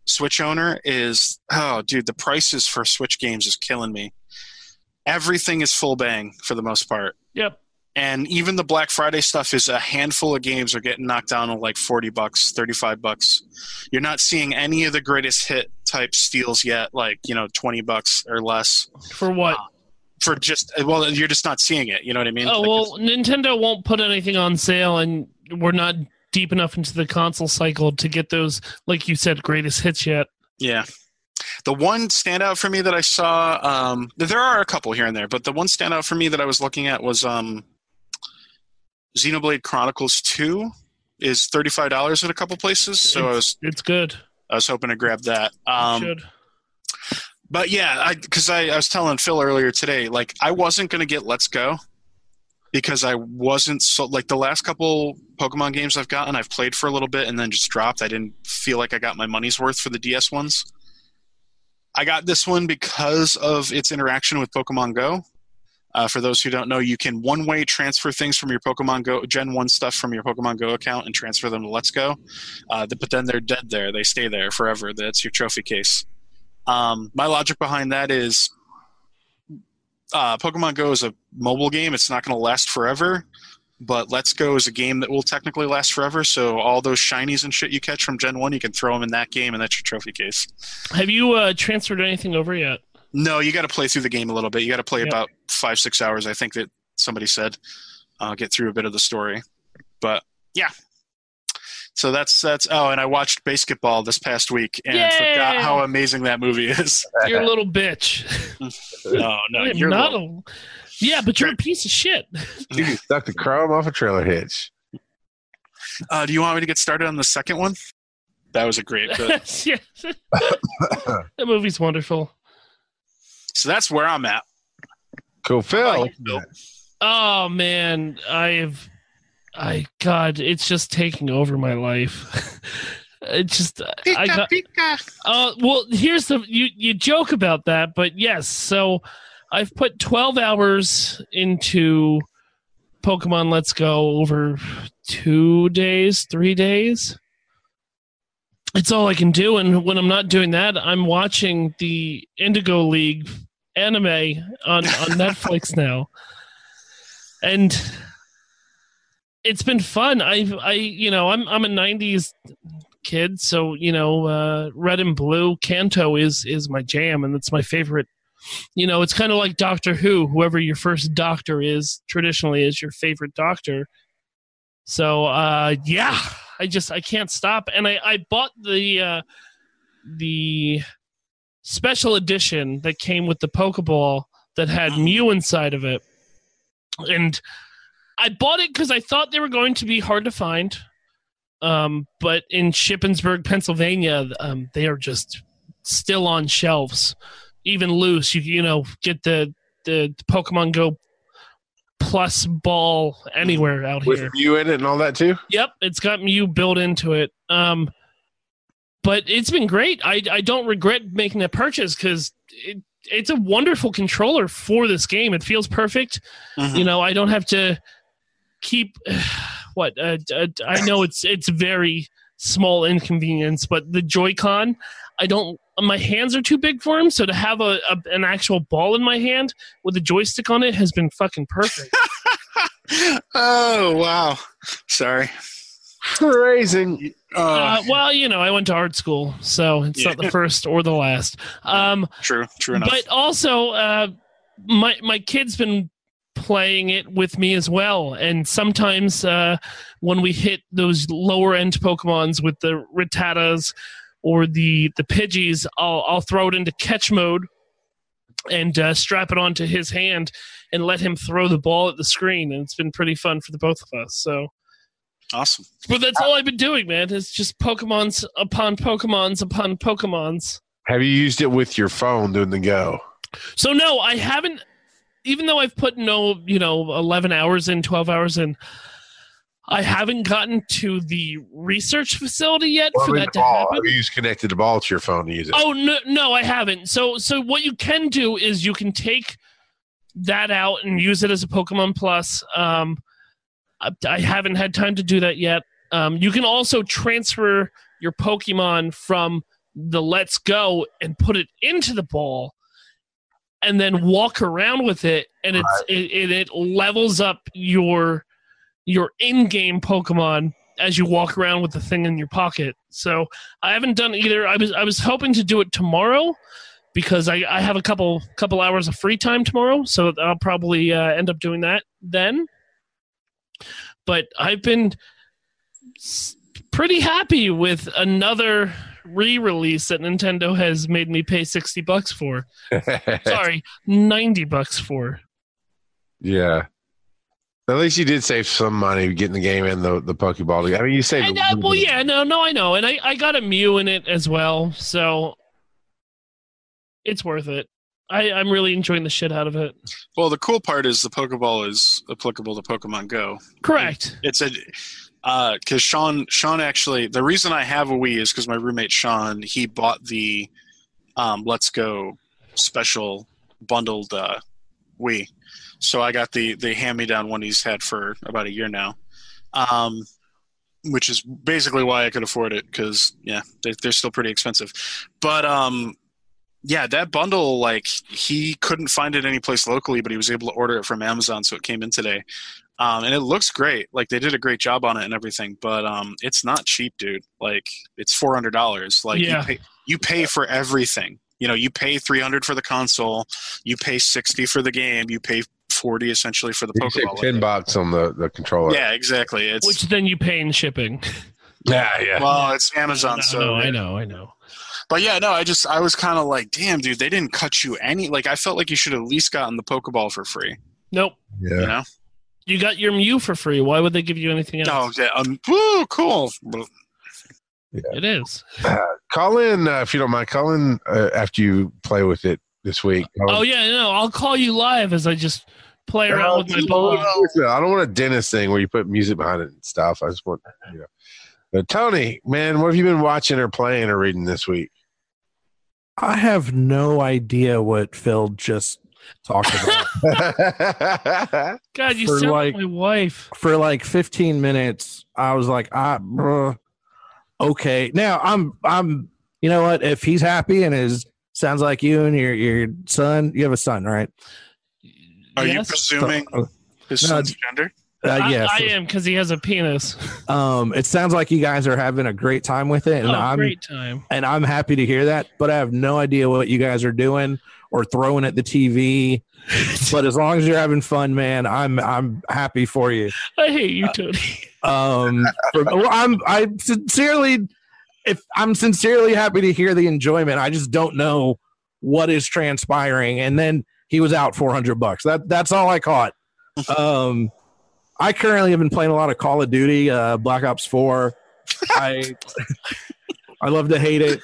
Switch owner is, oh, dude, the prices for Switch games is killing me. Everything is full bang for the most part. Yep. And even the Black Friday stuff is a handful of games are getting knocked down on like forty bucks, thirty-five bucks. You're not seeing any of the greatest hit type steals yet, like, you know, twenty bucks or less. For what? Uh, for just, well, you're just not seeing it. You know what I mean? Oh, like well, Nintendo won't put anything on sale, and we're not deep enough into the console cycle to get those, like you said, greatest hits yet. Yeah. The one standout for me that I saw, um, there are a couple here and there, but the one standout for me that I was looking at was, um, Xenoblade Chronicles two is thirty-five dollars at a couple places, so it's, I was it's good. I was hoping to grab that. Um, you should. But yeah, I because I, I was telling Phil earlier today, like I wasn't gonna get Let's Go because I wasn't so like the last couple Pokemon games I've gotten, I've played for a little bit and then just dropped. I didn't feel like I got my money's worth for the D S ones. I got this one because of its interaction with Pokemon Go. Uh, for those who don't know, you can one-way transfer things from your Pokemon Go, Gen one stuff from your Pokemon Go account and transfer them to Let's Go. Uh, but then they're dead there. They stay there forever. That's your trophy case. Um, my logic behind that is uh, Pokemon Go is a mobile game. It's not going to last forever. But Let's Go is a game that will technically last forever. So all those shinies and shit you catch from Gen one, you can throw them in that game, and that's your trophy case. Have you uh, transferred anything over yet? No, you got to play through the game a little bit. You got to play yep. about five, six hours, I think that somebody said. Uh, get through a bit of the story. But, yeah. So that's, that's – oh, and I watched Basketball this past week and Yay! forgot how amazing that movie is. You're a little bitch. No, no. You're not little, a, yeah, but you're a piece of shit. You can suck the chrome off a trailer hitch. Uh, do you want me to get started on the second one? That was a great bit. Yeah. That movie's wonderful. So that's where I'm at. Cool, Phil. Oh man, I've, I God, it's just taking over my life. It's just, pika, I got. Pika. Uh, well, here's the you. You joke about that, but yes. So, I've put twelve hours into Pokemon Let's Go over two days, three days. It's all I can do, and when I'm not doing that, I'm watching the Indigo League anime on, on Netflix now, and it's been fun. I, I, you know, I'm I'm a nineties kid, so you know, uh, Red and Blue, Kanto is is my jam, and it's my favorite. You know, it's kind of like Doctor Who. Whoever your first doctor is, traditionally, is your favorite doctor. So, uh, yeah, I just I can't stop, and I I bought the uh, the special edition that came with the Pokeball that had Mew inside of it, and I bought it because I thought they were going to be hard to find, um, but in Shippensburg, Pennsylvania, um, they are just still on shelves, even loose. You you know get the the Pokemon Go Plus ball anywhere out with here with Mew in it and all that too. Yep, it's got Mew built into it. Um, But it's been great. I, I don't regret making that purchase because it, it's a wonderful controller for this game. It feels perfect. Mm-hmm. You know, I don't have to keep what uh, uh, I know it's it's very small inconvenience, but the Joy-Con, I don't. My hands are too big for them, so to have a, a an actual ball in my hand with a joystick on it has been fucking perfect. Oh wow! Sorry. Raising. Uh, uh, well, you know, I went to art school, so it's yeah. not the first or the last. Um, true, true enough. But also, uh, my my kid's been playing it with me as well, and sometimes uh, when we hit those lower end Pokemons with the Rattatas or the the Pidgeys, I'll I'll throw it into catch mode and uh, strap it onto his hand and let him throw the ball at the screen, and it's been pretty fun for the both of us. So. Awesome. But that's all I've been doing, man. It's just Pokemons upon Pokemons upon Pokemons. Have you used it with your phone doing the go? So, no, I haven't. Even though I've put no, you know, eleven hours in, twelve hours in, I haven't gotten to the research facility yet well, for that to ball. happen. Have you used connected the ball to your phone to use it? Oh, no, no, I haven't. So, so what you can do is you can take that out and use it as a Pokemon Plus. Um, I haven't had time to do that yet. Um, you can also transfer your Pokemon from the Let's Go and put it into the ball and then walk around with it, and it's, right. it, it, it levels up your your in-game Pokemon as you walk around with the thing in your pocket. So I haven't done either. I was I was hoping to do it tomorrow because I, I have a couple, couple hours of free time tomorrow, so I'll probably uh, end up doing that then. But I've been pretty happy with another re-release that Nintendo has made me pay sixty bucks for. Sorry, ninety bucks for. Yeah. At least you did save some money getting the game and the, the Pokeball. I mean, you saved... And, uh, well, yeah, no, no, I know. And I, I got a Mew in it as well, so it's worth it. I, I'm really enjoying the shit out of it. Well, the cool part is the Pokeball is applicable to Pokemon Go. Correct. It, it's a because uh, Sean Sean actually the reason I have a Wii is because my roommate Sean he bought the um, Let's Go special bundled uh, Wii, so I got the the hand me down one he's had for about a year now, um, which is basically why I could afford it because yeah they, they're still pretty expensive, but. Um, Yeah, that bundle, like, he couldn't find it any place locally, but he was able to order it from Amazon, so it came in today. Um, and it looks great. Like, they did a great job on it and everything, but um, it's not cheap, dude. Like, it's four hundred dollars. Like, yeah. you, pay, you pay for everything. You know, you pay three hundred dollars for the console. You pay sixty dollars for the game. You pay forty dollars essentially for the you Pokeball. You pay ten bucks on the, the controller. Yeah, exactly. It's, Which then you pay in shipping. Yeah, yeah. Well, it's Amazon, so. No, I know, I know. But yeah, no, I just, I was kind of like, damn, dude, they didn't cut you any. Like, I felt like you should have at least gotten the Pokeball for free. Nope. Yeah. You know? You got your Mew for free. Why would they give you anything else? Oh, yeah. Um, ooh, cool. Yeah. It is. Uh, call in, uh, if you don't mind, call in uh, after you play with it this week. Call oh, in. yeah, no, I'll call you live as I just play no, around with my ball. I don't want a Dennis thing where you put music behind it and stuff. I just want, you know. But Tony, man, what have you been watching or playing or reading this week? I have no idea what Phil just talked about. God, you sound like my wife. For like fifteen minutes, I was like, "Ah, bruh, okay." Now I'm, I'm. You know what? If he's happy and is sounds like you and your your son, you have a son, right? Are yes. you presuming so, uh, his no, son's gender? Uh, yes, I, I am because he has a penis. Um, it sounds like you guys are having a great time with it, and oh, I'm great time. And I'm happy to hear that. But I have no idea what you guys are doing or throwing at the T V. But as long as you're having fun, man, I'm I'm happy for you. I hate you, Tony. Uh, um, for, well, I'm I sincerely, if I'm sincerely happy to hear the enjoyment. I just don't know what is transpiring. And then he was out four hundred bucks. That that's all I caught. Um. I currently have been playing a lot of Call of Duty, uh, Black Ops four. I I love to hate it.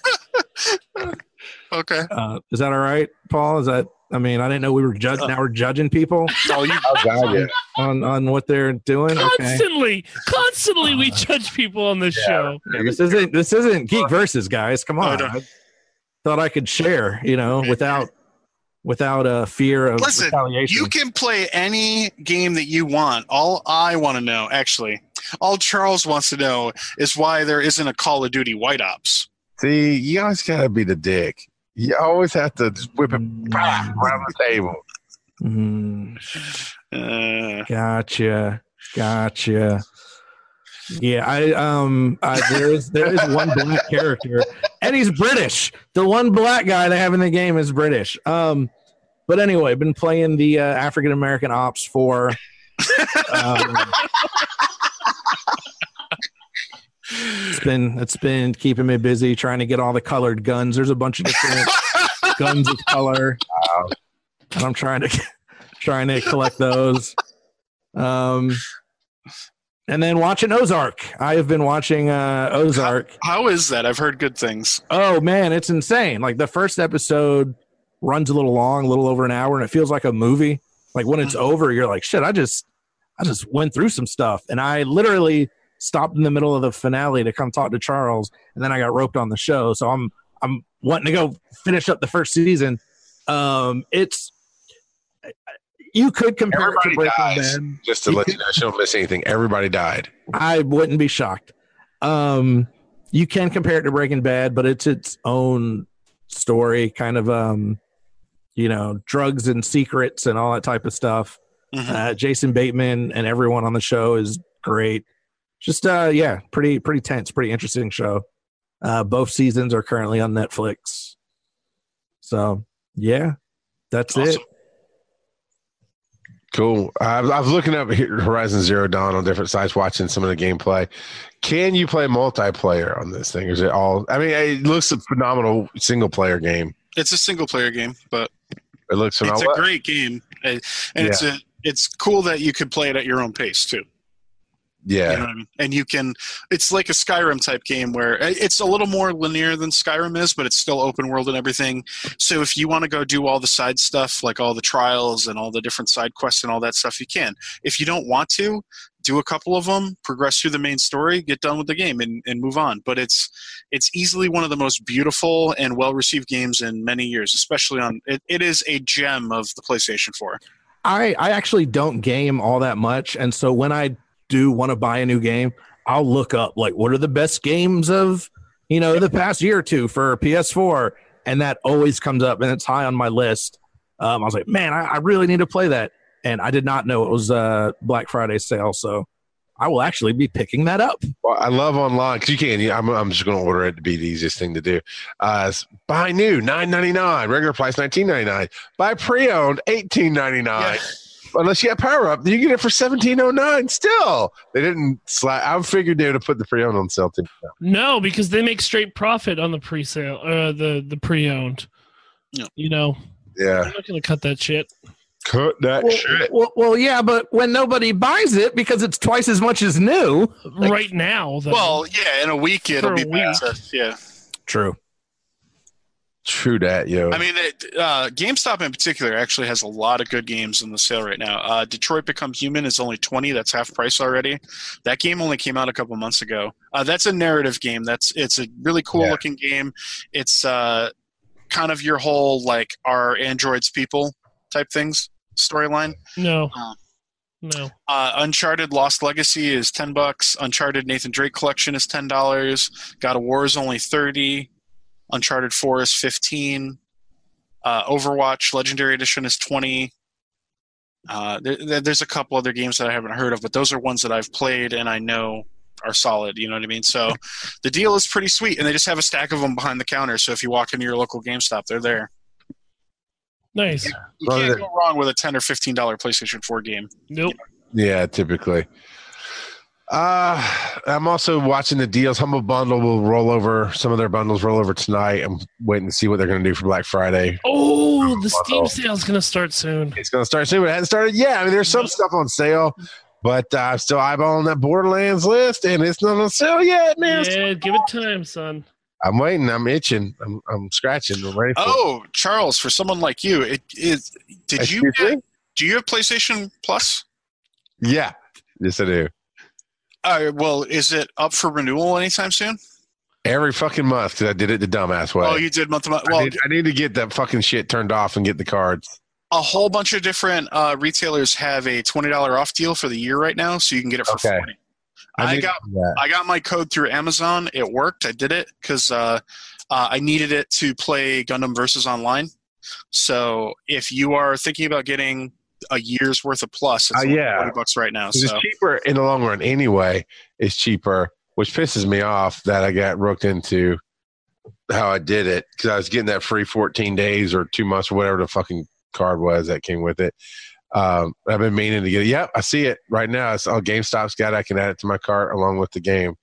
Okay. Uh, is that all right, Paul? Is that I mean, I didn't know we were judging. Now we're judging people oh, you, oh, God, yeah. on, on what they're doing. Constantly, okay. constantly uh, we judge people on this yeah. show. Yeah, this isn't this isn't Geek Versus, guys. Come on. Oh, I thought I could share, you know, without without a fear of Listen, retaliation. You can play any game that you want. All I want to know, actually, all Charles wants to know is why there isn't a Call of Duty White Ops. See, you always gotta be the dick. You always have to just whip it around the table. Mm. Uh, gotcha, gotcha. Yeah, I um, I, there is there is one black character, and he's British. The one black guy they have in the game is British. Um, but anyway, been playing the uh, African American Ops for. Um, It's been it's been keeping me busy trying to get all the colored guns. There's a bunch of different guns of color, wow. and I'm trying to trying to collect those. Um, and then watching Ozark. I have been watching uh, Ozark. How, how is that? I've heard good things. Oh man, it's insane! Like the first episode runs a little long, a little over an hour, and it feels like a movie. Like when it's over, you're like, shit, I just I just went through some stuff, and I literally. Stopped in the middle of the finale to come talk to Charles, and then I got roped on the show. So I'm I'm wanting to go finish up the first season. Um, it's you could compare it to Breaking Bad. Just to let you know, she don't miss anything. Everybody died. I wouldn't be shocked. Um, you can compare it to Breaking Bad, but it's its own story, kind of um, you know, drugs and secrets and all that type of stuff. Mm-hmm. Uh, Jason Bateman and everyone on the show is great. Just, uh, yeah, pretty pretty tense, pretty interesting show. Uh, both seasons are currently on Netflix. So, yeah, that's awesome. It. Cool. I was looking up Horizon Zero Dawn on different sites, watching some of the gameplay. Can you play multiplayer on this thing? Is it all? I mean, it looks a phenomenal single-player game. It's a single-player game, but it looks phenomenal. It's a great game. And yeah. it's, a, it's cool that you could play it at your own pace, too. Yeah, you know what I mean? And you can. It's like a Skyrim type game where it's a little more linear than Skyrim is, but it's still open world and everything. So if you want to go do all the side stuff, like all the trials and all the different side quests and all that stuff, you can. If you don't want to, do a couple of them, progress through the main story, get done with the game, and, and move on. But it's it's easily one of the most beautiful and well received games in many years, especially on. It, it is a gem of the PlayStation four. I I actually don't game all that much, and so when I. do want to buy a new game, I'll look up like what are the best games of, you know, the past year or two for P S four, and that always comes up and it's high on my list. um I was like, man, I, I really need to play that, and I did not know it was uh Black Friday sale, so I will actually be picking that up. Well, I love online because you can. Yeah, I'm, I'm just going to order it to be the easiest thing to do. Uh, buy new nine ninety-nine, regular price nineteen ninety-nine, buy pre-owned eighteen ninety-nine. Yeah. Unless you have Power Up, you get it for seventeen oh nine. Still, they didn't slide. I figured they would have put the pre-owned on sale. No, because they make straight profit on the pre-sale, uh, the the pre-owned. Yeah. You know. Yeah. I'm not gonna cut that shit. Cut that well, shit. Well, well, yeah, but when nobody buys it because it's twice as much as new like, right now. Though, well, yeah, in a week it'll be better. Yeah. True. True that, yo. I mean, uh, GameStop in particular actually has a lot of good games in the sale right now. Uh, Detroit Become Human is only twenty. That's half price already. That game only came out a couple months ago. Uh, that's a narrative game. That's it's a really cool yeah. looking game. It's uh, kind of your whole like are androids people type things storyline. No. Um, No. Uh, Uncharted Lost Legacy is ten bucks. Uncharted Nathan Drake Collection is ten dollars. God of War is only thirty. Uncharted four is fifteen. Uh, Overwatch Legendary Edition is twenty. Uh, there, there's a couple other games that I haven't heard of, but those are ones that I've played and I know are solid. You know what I mean? So the deal is pretty sweet, and they just have a stack of them behind the counter. So if you walk into your local GameStop, they're there. Nice. You can't, you can't go wrong with a ten dollars or fifteen dollars PlayStation four game. Nope. You know? Yeah, typically. Uh, I'm also watching the deals. Humble Bundle will roll over. Some of their bundles roll over tonight. I'm waiting to see what they're going to do for Black Friday. Oh, Humble the Bundle. Steam sale is going to start soon. It's going to start soon, but it hasn't started yet. I mean, there's some stuff on sale, but uh, I'm still eyeballing that Borderlands list, and it's not on sale yet, man. Yeah, give it time, son. I'm waiting. I'm itching. I'm I'm scratching. I'm ready for oh, it. Charles, for someone like you, it is. Did Excuse you? Get, do you have PlayStation Plus? Yeah, yes, I do. Uh, well, is it up for renewal anytime soon? Every fucking month, because I did it the dumbass way. Oh, you did month to month. Well, I need, I need to get that fucking shit turned off and get the cards. A whole bunch of different uh, retailers have a twenty dollars off deal for the year right now, so you can get it for okay. forty dollars. I, I got I got my code through Amazon. It worked. I did it because uh, uh, I needed it to play Gundam Versus Online. So if you are thinking about getting a year's worth of Plus, it's uh, yeah. forty bucks right now. So. It's cheaper in the long run anyway. It's cheaper, which pisses me off that I got rooked into how I did it because I was getting that free fourteen days or two months or whatever the fucking card was that came with it. Um, I've been meaning to get it. Yep, I see it right now. It's all GameStop's got. I can add it to my cart along with the game.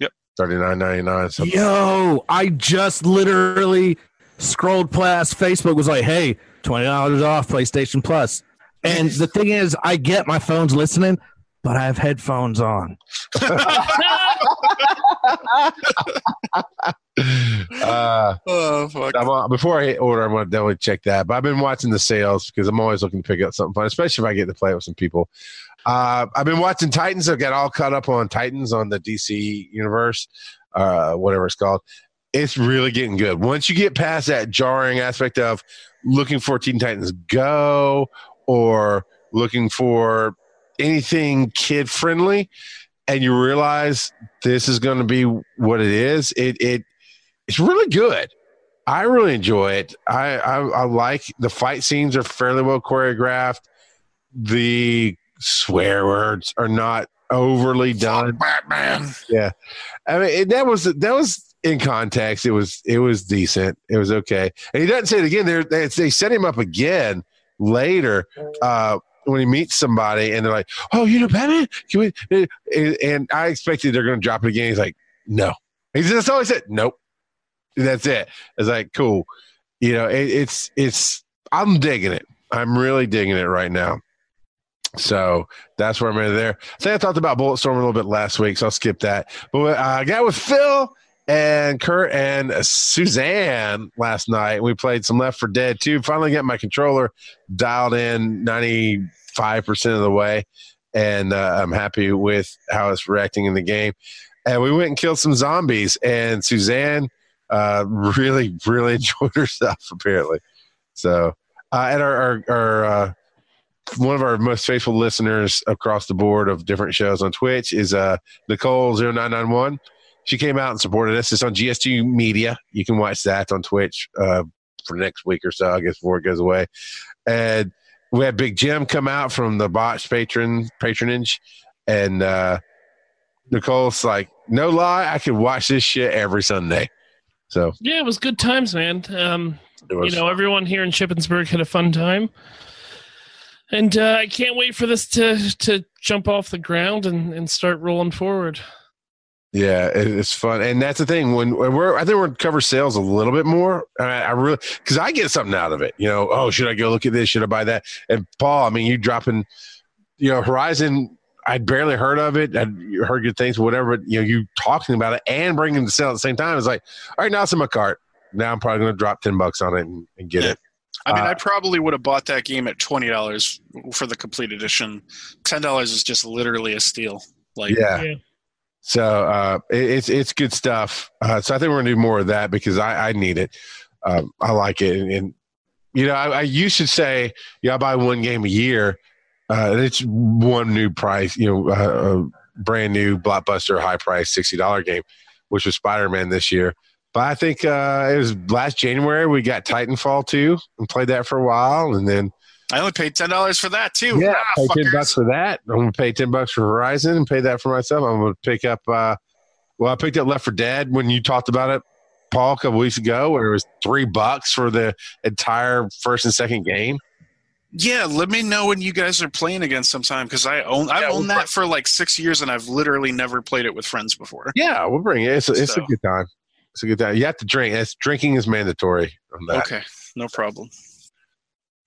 Yep, thirty-nine ninety-nine. Yo, I just literally scrolled past Facebook. Was like, hey, twenty dollars off PlayStation Plus. And the thing is, I get my phone's listening, but I have headphones on. uh, oh, fuck. I'm on, before I hit order, I'm going to definitely check that. But I've been watching the sales because I'm always looking to pick up something fun, especially if I get to play with some people. Uh, I've been watching Titans. I've got all caught up on Titans on the D C universe, uh, whatever it's called. It's really getting good. Once you get past that jarring aspect of looking for Teen Titans Go or looking for anything kid-friendly, and you realize this is going to be what it is, it it it's really good. I really enjoy it. I, I, I like the fight scenes are fairly well choreographed. The swear words are not overly done. Batman. Yeah, I mean it, that was that was in context. It was it was decent. It was okay. And he doesn't say it again. They're, they they set him up again later. Uh, when he meets somebody and they're like, oh, you know Batman? Can we? And, and I expected they're going to drop it again. He's like, no. He just always said, nope. And that's it. It's like, cool. You know, it, it's, it's, I'm digging it. I'm really digging it right now. So that's where I'm at there. I think I talked about Bulletstorm a little bit last week, so I'll skip that. But I got with Phil and Kurt and Suzanne last night. We played some Left four Dead too. Finally got my controller dialed in ninety-five percent of the way, and uh, I'm happy with how it's reacting in the game. And we went and killed some zombies, and Suzanne uh, really, really enjoyed herself apparently. So uh, and our, our, our uh, one of our most faithful listeners across the board of different shows on Twitch is uh, Nicole zero nine nine one. She came out and supported us. It's on G S T Media. You can watch that on Twitch uh, for next week or so, I guess, before it goes away. And we had Big Jim come out from the Botch patron, patronage. And uh, Nicole's like, no lie, I could watch this shit every Sunday. So yeah, it was good times, man. Um, you know, everyone here in Shippensburg had a fun time. And uh, I can't wait for this to, to jump off the ground and, and start rolling forward. Yeah, it's fun, and that's the thing. When we're, I think we're gonna cover sales a little bit more. I, I really, because I get something out of it, you know. Oh, should I go look at this? Should I buy that? And Paul, I mean, you dropping, you know, Horizon. I'd barely heard of it. I'd heard good things, whatever. You know, you talking about it and bringing the sale at the same time. It's like, all right, now it's in my cart. Now I'm probably gonna drop ten bucks on it and, and get it. I mean, uh, I probably would have bought that game at twenty dollars for the complete edition. Ten dollars is just literally a steal. Like, yeah. yeah. So uh, it, it's it's good stuff. Uh, so I think we're gonna do more of that because I, I need it. Um, I like it, and, and you know, I, I you should say, yeah, I buy one game a year. Uh, it's one new price, you know, uh, a brand new blockbuster, high price, sixty dollar game, which was Spider-Man this year. But I think uh, it was last January we got Titanfall two and played that for a while, and then I only paid ten dollars for that too. Yeah, ah, pay ten bucks for that. I'm gonna pay ten bucks for Horizon and pay that for myself. I'm gonna pick up. Uh, well, I picked up Left four Dead when you talked about it, Paul, a couple weeks ago, where it was three bucks for the entire first and second game. Yeah, let me know when you guys are playing again sometime because I own I yeah, own we'll that play. for like six years and I've literally never played it with friends before. Yeah, we'll bring it. It's a, it's so. a good time. It's a good time. You have to drink. It's, drinking is mandatory on that. Okay, no problem.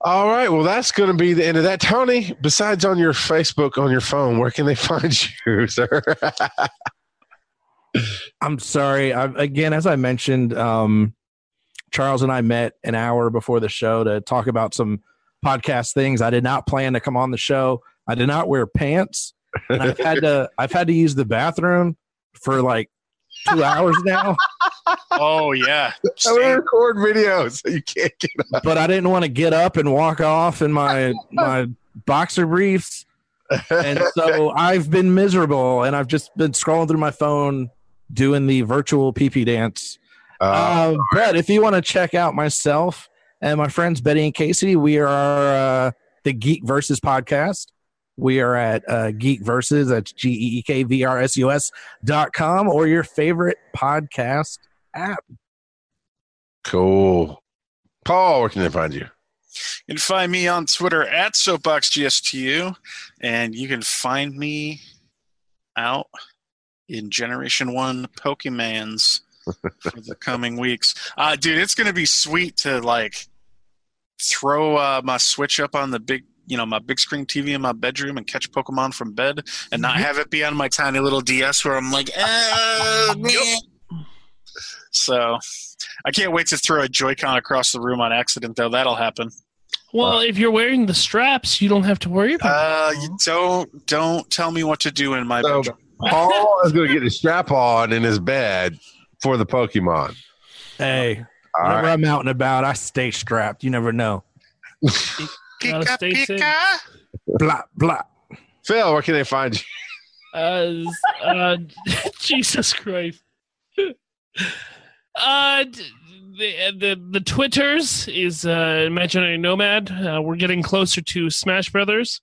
All right, well, that's going to be the end of that. Tony, besides on your Facebook, on your phone, where can they find you, sir? I'm sorry. I, again, as I mentioned, um, Charles and I met an hour before the show to talk about some podcast things. I did not plan to come on the show. I did not wear pants. And I've had to, I've had to use the bathroom for like two hours now. Oh yeah. Same. I record videos. So you can't get up. But I didn't want to get up and walk off in my, my boxer briefs. And so I've been miserable, and I've just been scrolling through my phone doing the virtual pee-pee dance. Uh, uh, but if you want to check out myself and my friends Betty and Casey, we are uh, the Geek Versus podcast. We are at uh, Geek Versus. That's G E E K V R S U S dot com or your favorite podcast app. Cool. Paul, where can they find you? You can find me on Twitter at SoapboxGSTU, and you can find me out in Generation One Pokemans for the coming weeks. Uh, dude, it's going to be sweet to like throw uh, my Switch up on the big, you know, my big screen T V in my bedroom and catch Pokemon from bed, and not have it be on my tiny little D S where I'm like, oh, man. So I can't wait to throw a Joy-Con across the room on accident, though. That'll happen. Well, uh, if you're wearing the straps, you don't have to worry about it. Uh, don't don't tell me what to do in my so bedroom. Paul is going to get his strap on in his bed for the Pokemon. Hey, all whenever right. I'm out and about, I stay strapped. You never know. Pika, pika. Blah, blah. Phil, where can they find you? Uh, uh, Jesus Christ. Uh, the, the the Twitters is uh, Imaginary Nomad. Uh, we're getting closer to Smash Brothers,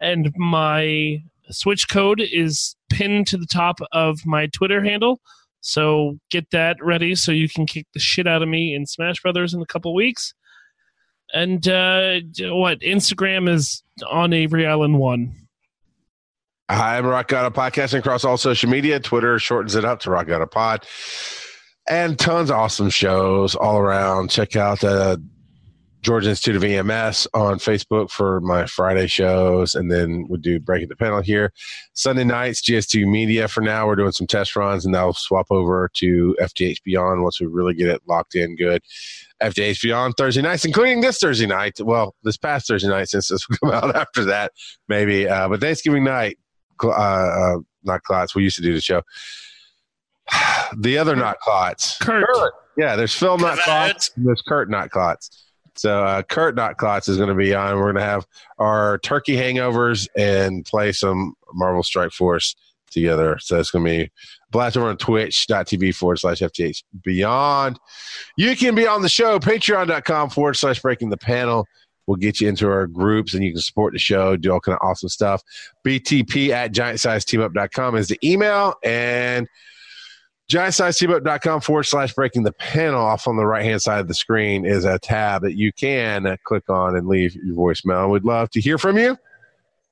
and my Switch code is pinned to the top of my Twitter handle. So get that ready so you can kick the shit out of me in Smash Brothers in a couple weeks. And uh, what Instagram is on Avery Allen one. Hi, I'm Rock Got a Podcast, and across all social media, Twitter shortens it up to Rock Got a Pod. And tons of awesome shows all around. Check out the Georgia Institute of E M S on Facebook for my Friday shows. And then we do Breaking the Panel here. Sunday nights, G S two Media for now. We're doing some test runs, and that'll swap over to F T H Beyond once we really get it locked in good. F T H Beyond Thursday nights, including this Thursday night. Well, this past Thursday night, since this will come out after that, maybe. Uh, but Thanksgiving night, uh, uh, not Klotz, we used to do the show. The other Kurt. Not Klotz. Kurt. Kurt. Yeah, there's Phil Not Klotz, and there's Kurt Not Klotz. So uh, Kurt Not Klotz is going to be on. We're going to have our turkey hangovers and play some Marvel Strike Force together. So it's going to be blast over on twitch.tv forward slash FTH Beyond. You can be on the show, patreon.com forward slash breaking the panel. We'll get you into our groups, and you can support the show, do all kind of awesome stuff. B T P at giant size team up dot com is the email, and giant size team up dot com forward slash breaking the panel. Off on the right-hand side of the screen is a tab that you can click on and leave your voicemail. We'd love to hear from you.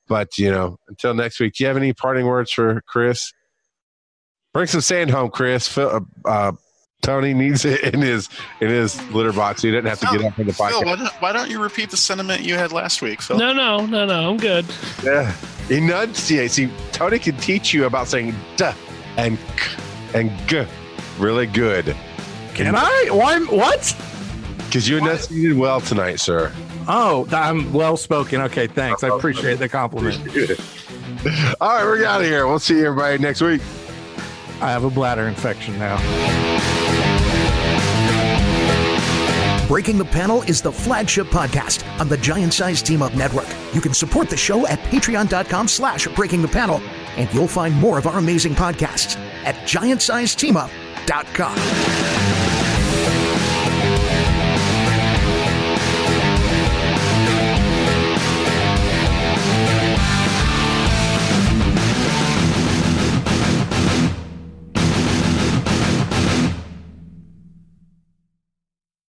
But, you know, until next week, do you have any parting words for Chris? Bring some sand home, Chris. Phil, uh, uh, Tony needs it in his in his litter box. He didn't have to no, get up in the podcast. Phil, why don't, why don't you repeat the sentiment you had last week, Phil? No, no, no, no. I'm good. Yeah. Enunciate. See, Tony can teach you about saying duh and k. And g- really good. Can I? Why? What? Because you enunciated well tonight, sir. Oh, I'm well spoken. Okay, thanks. I appreciate the compliment. Appreciate All right, we're out of here. We'll see everybody next week. I have a bladder infection now. Breaking the Panel is the flagship podcast on the Giant Size Team Up Network. You can support the show at patreon.com slash breaking the panel, and you'll find more of our amazing podcasts at giant size team up dot com.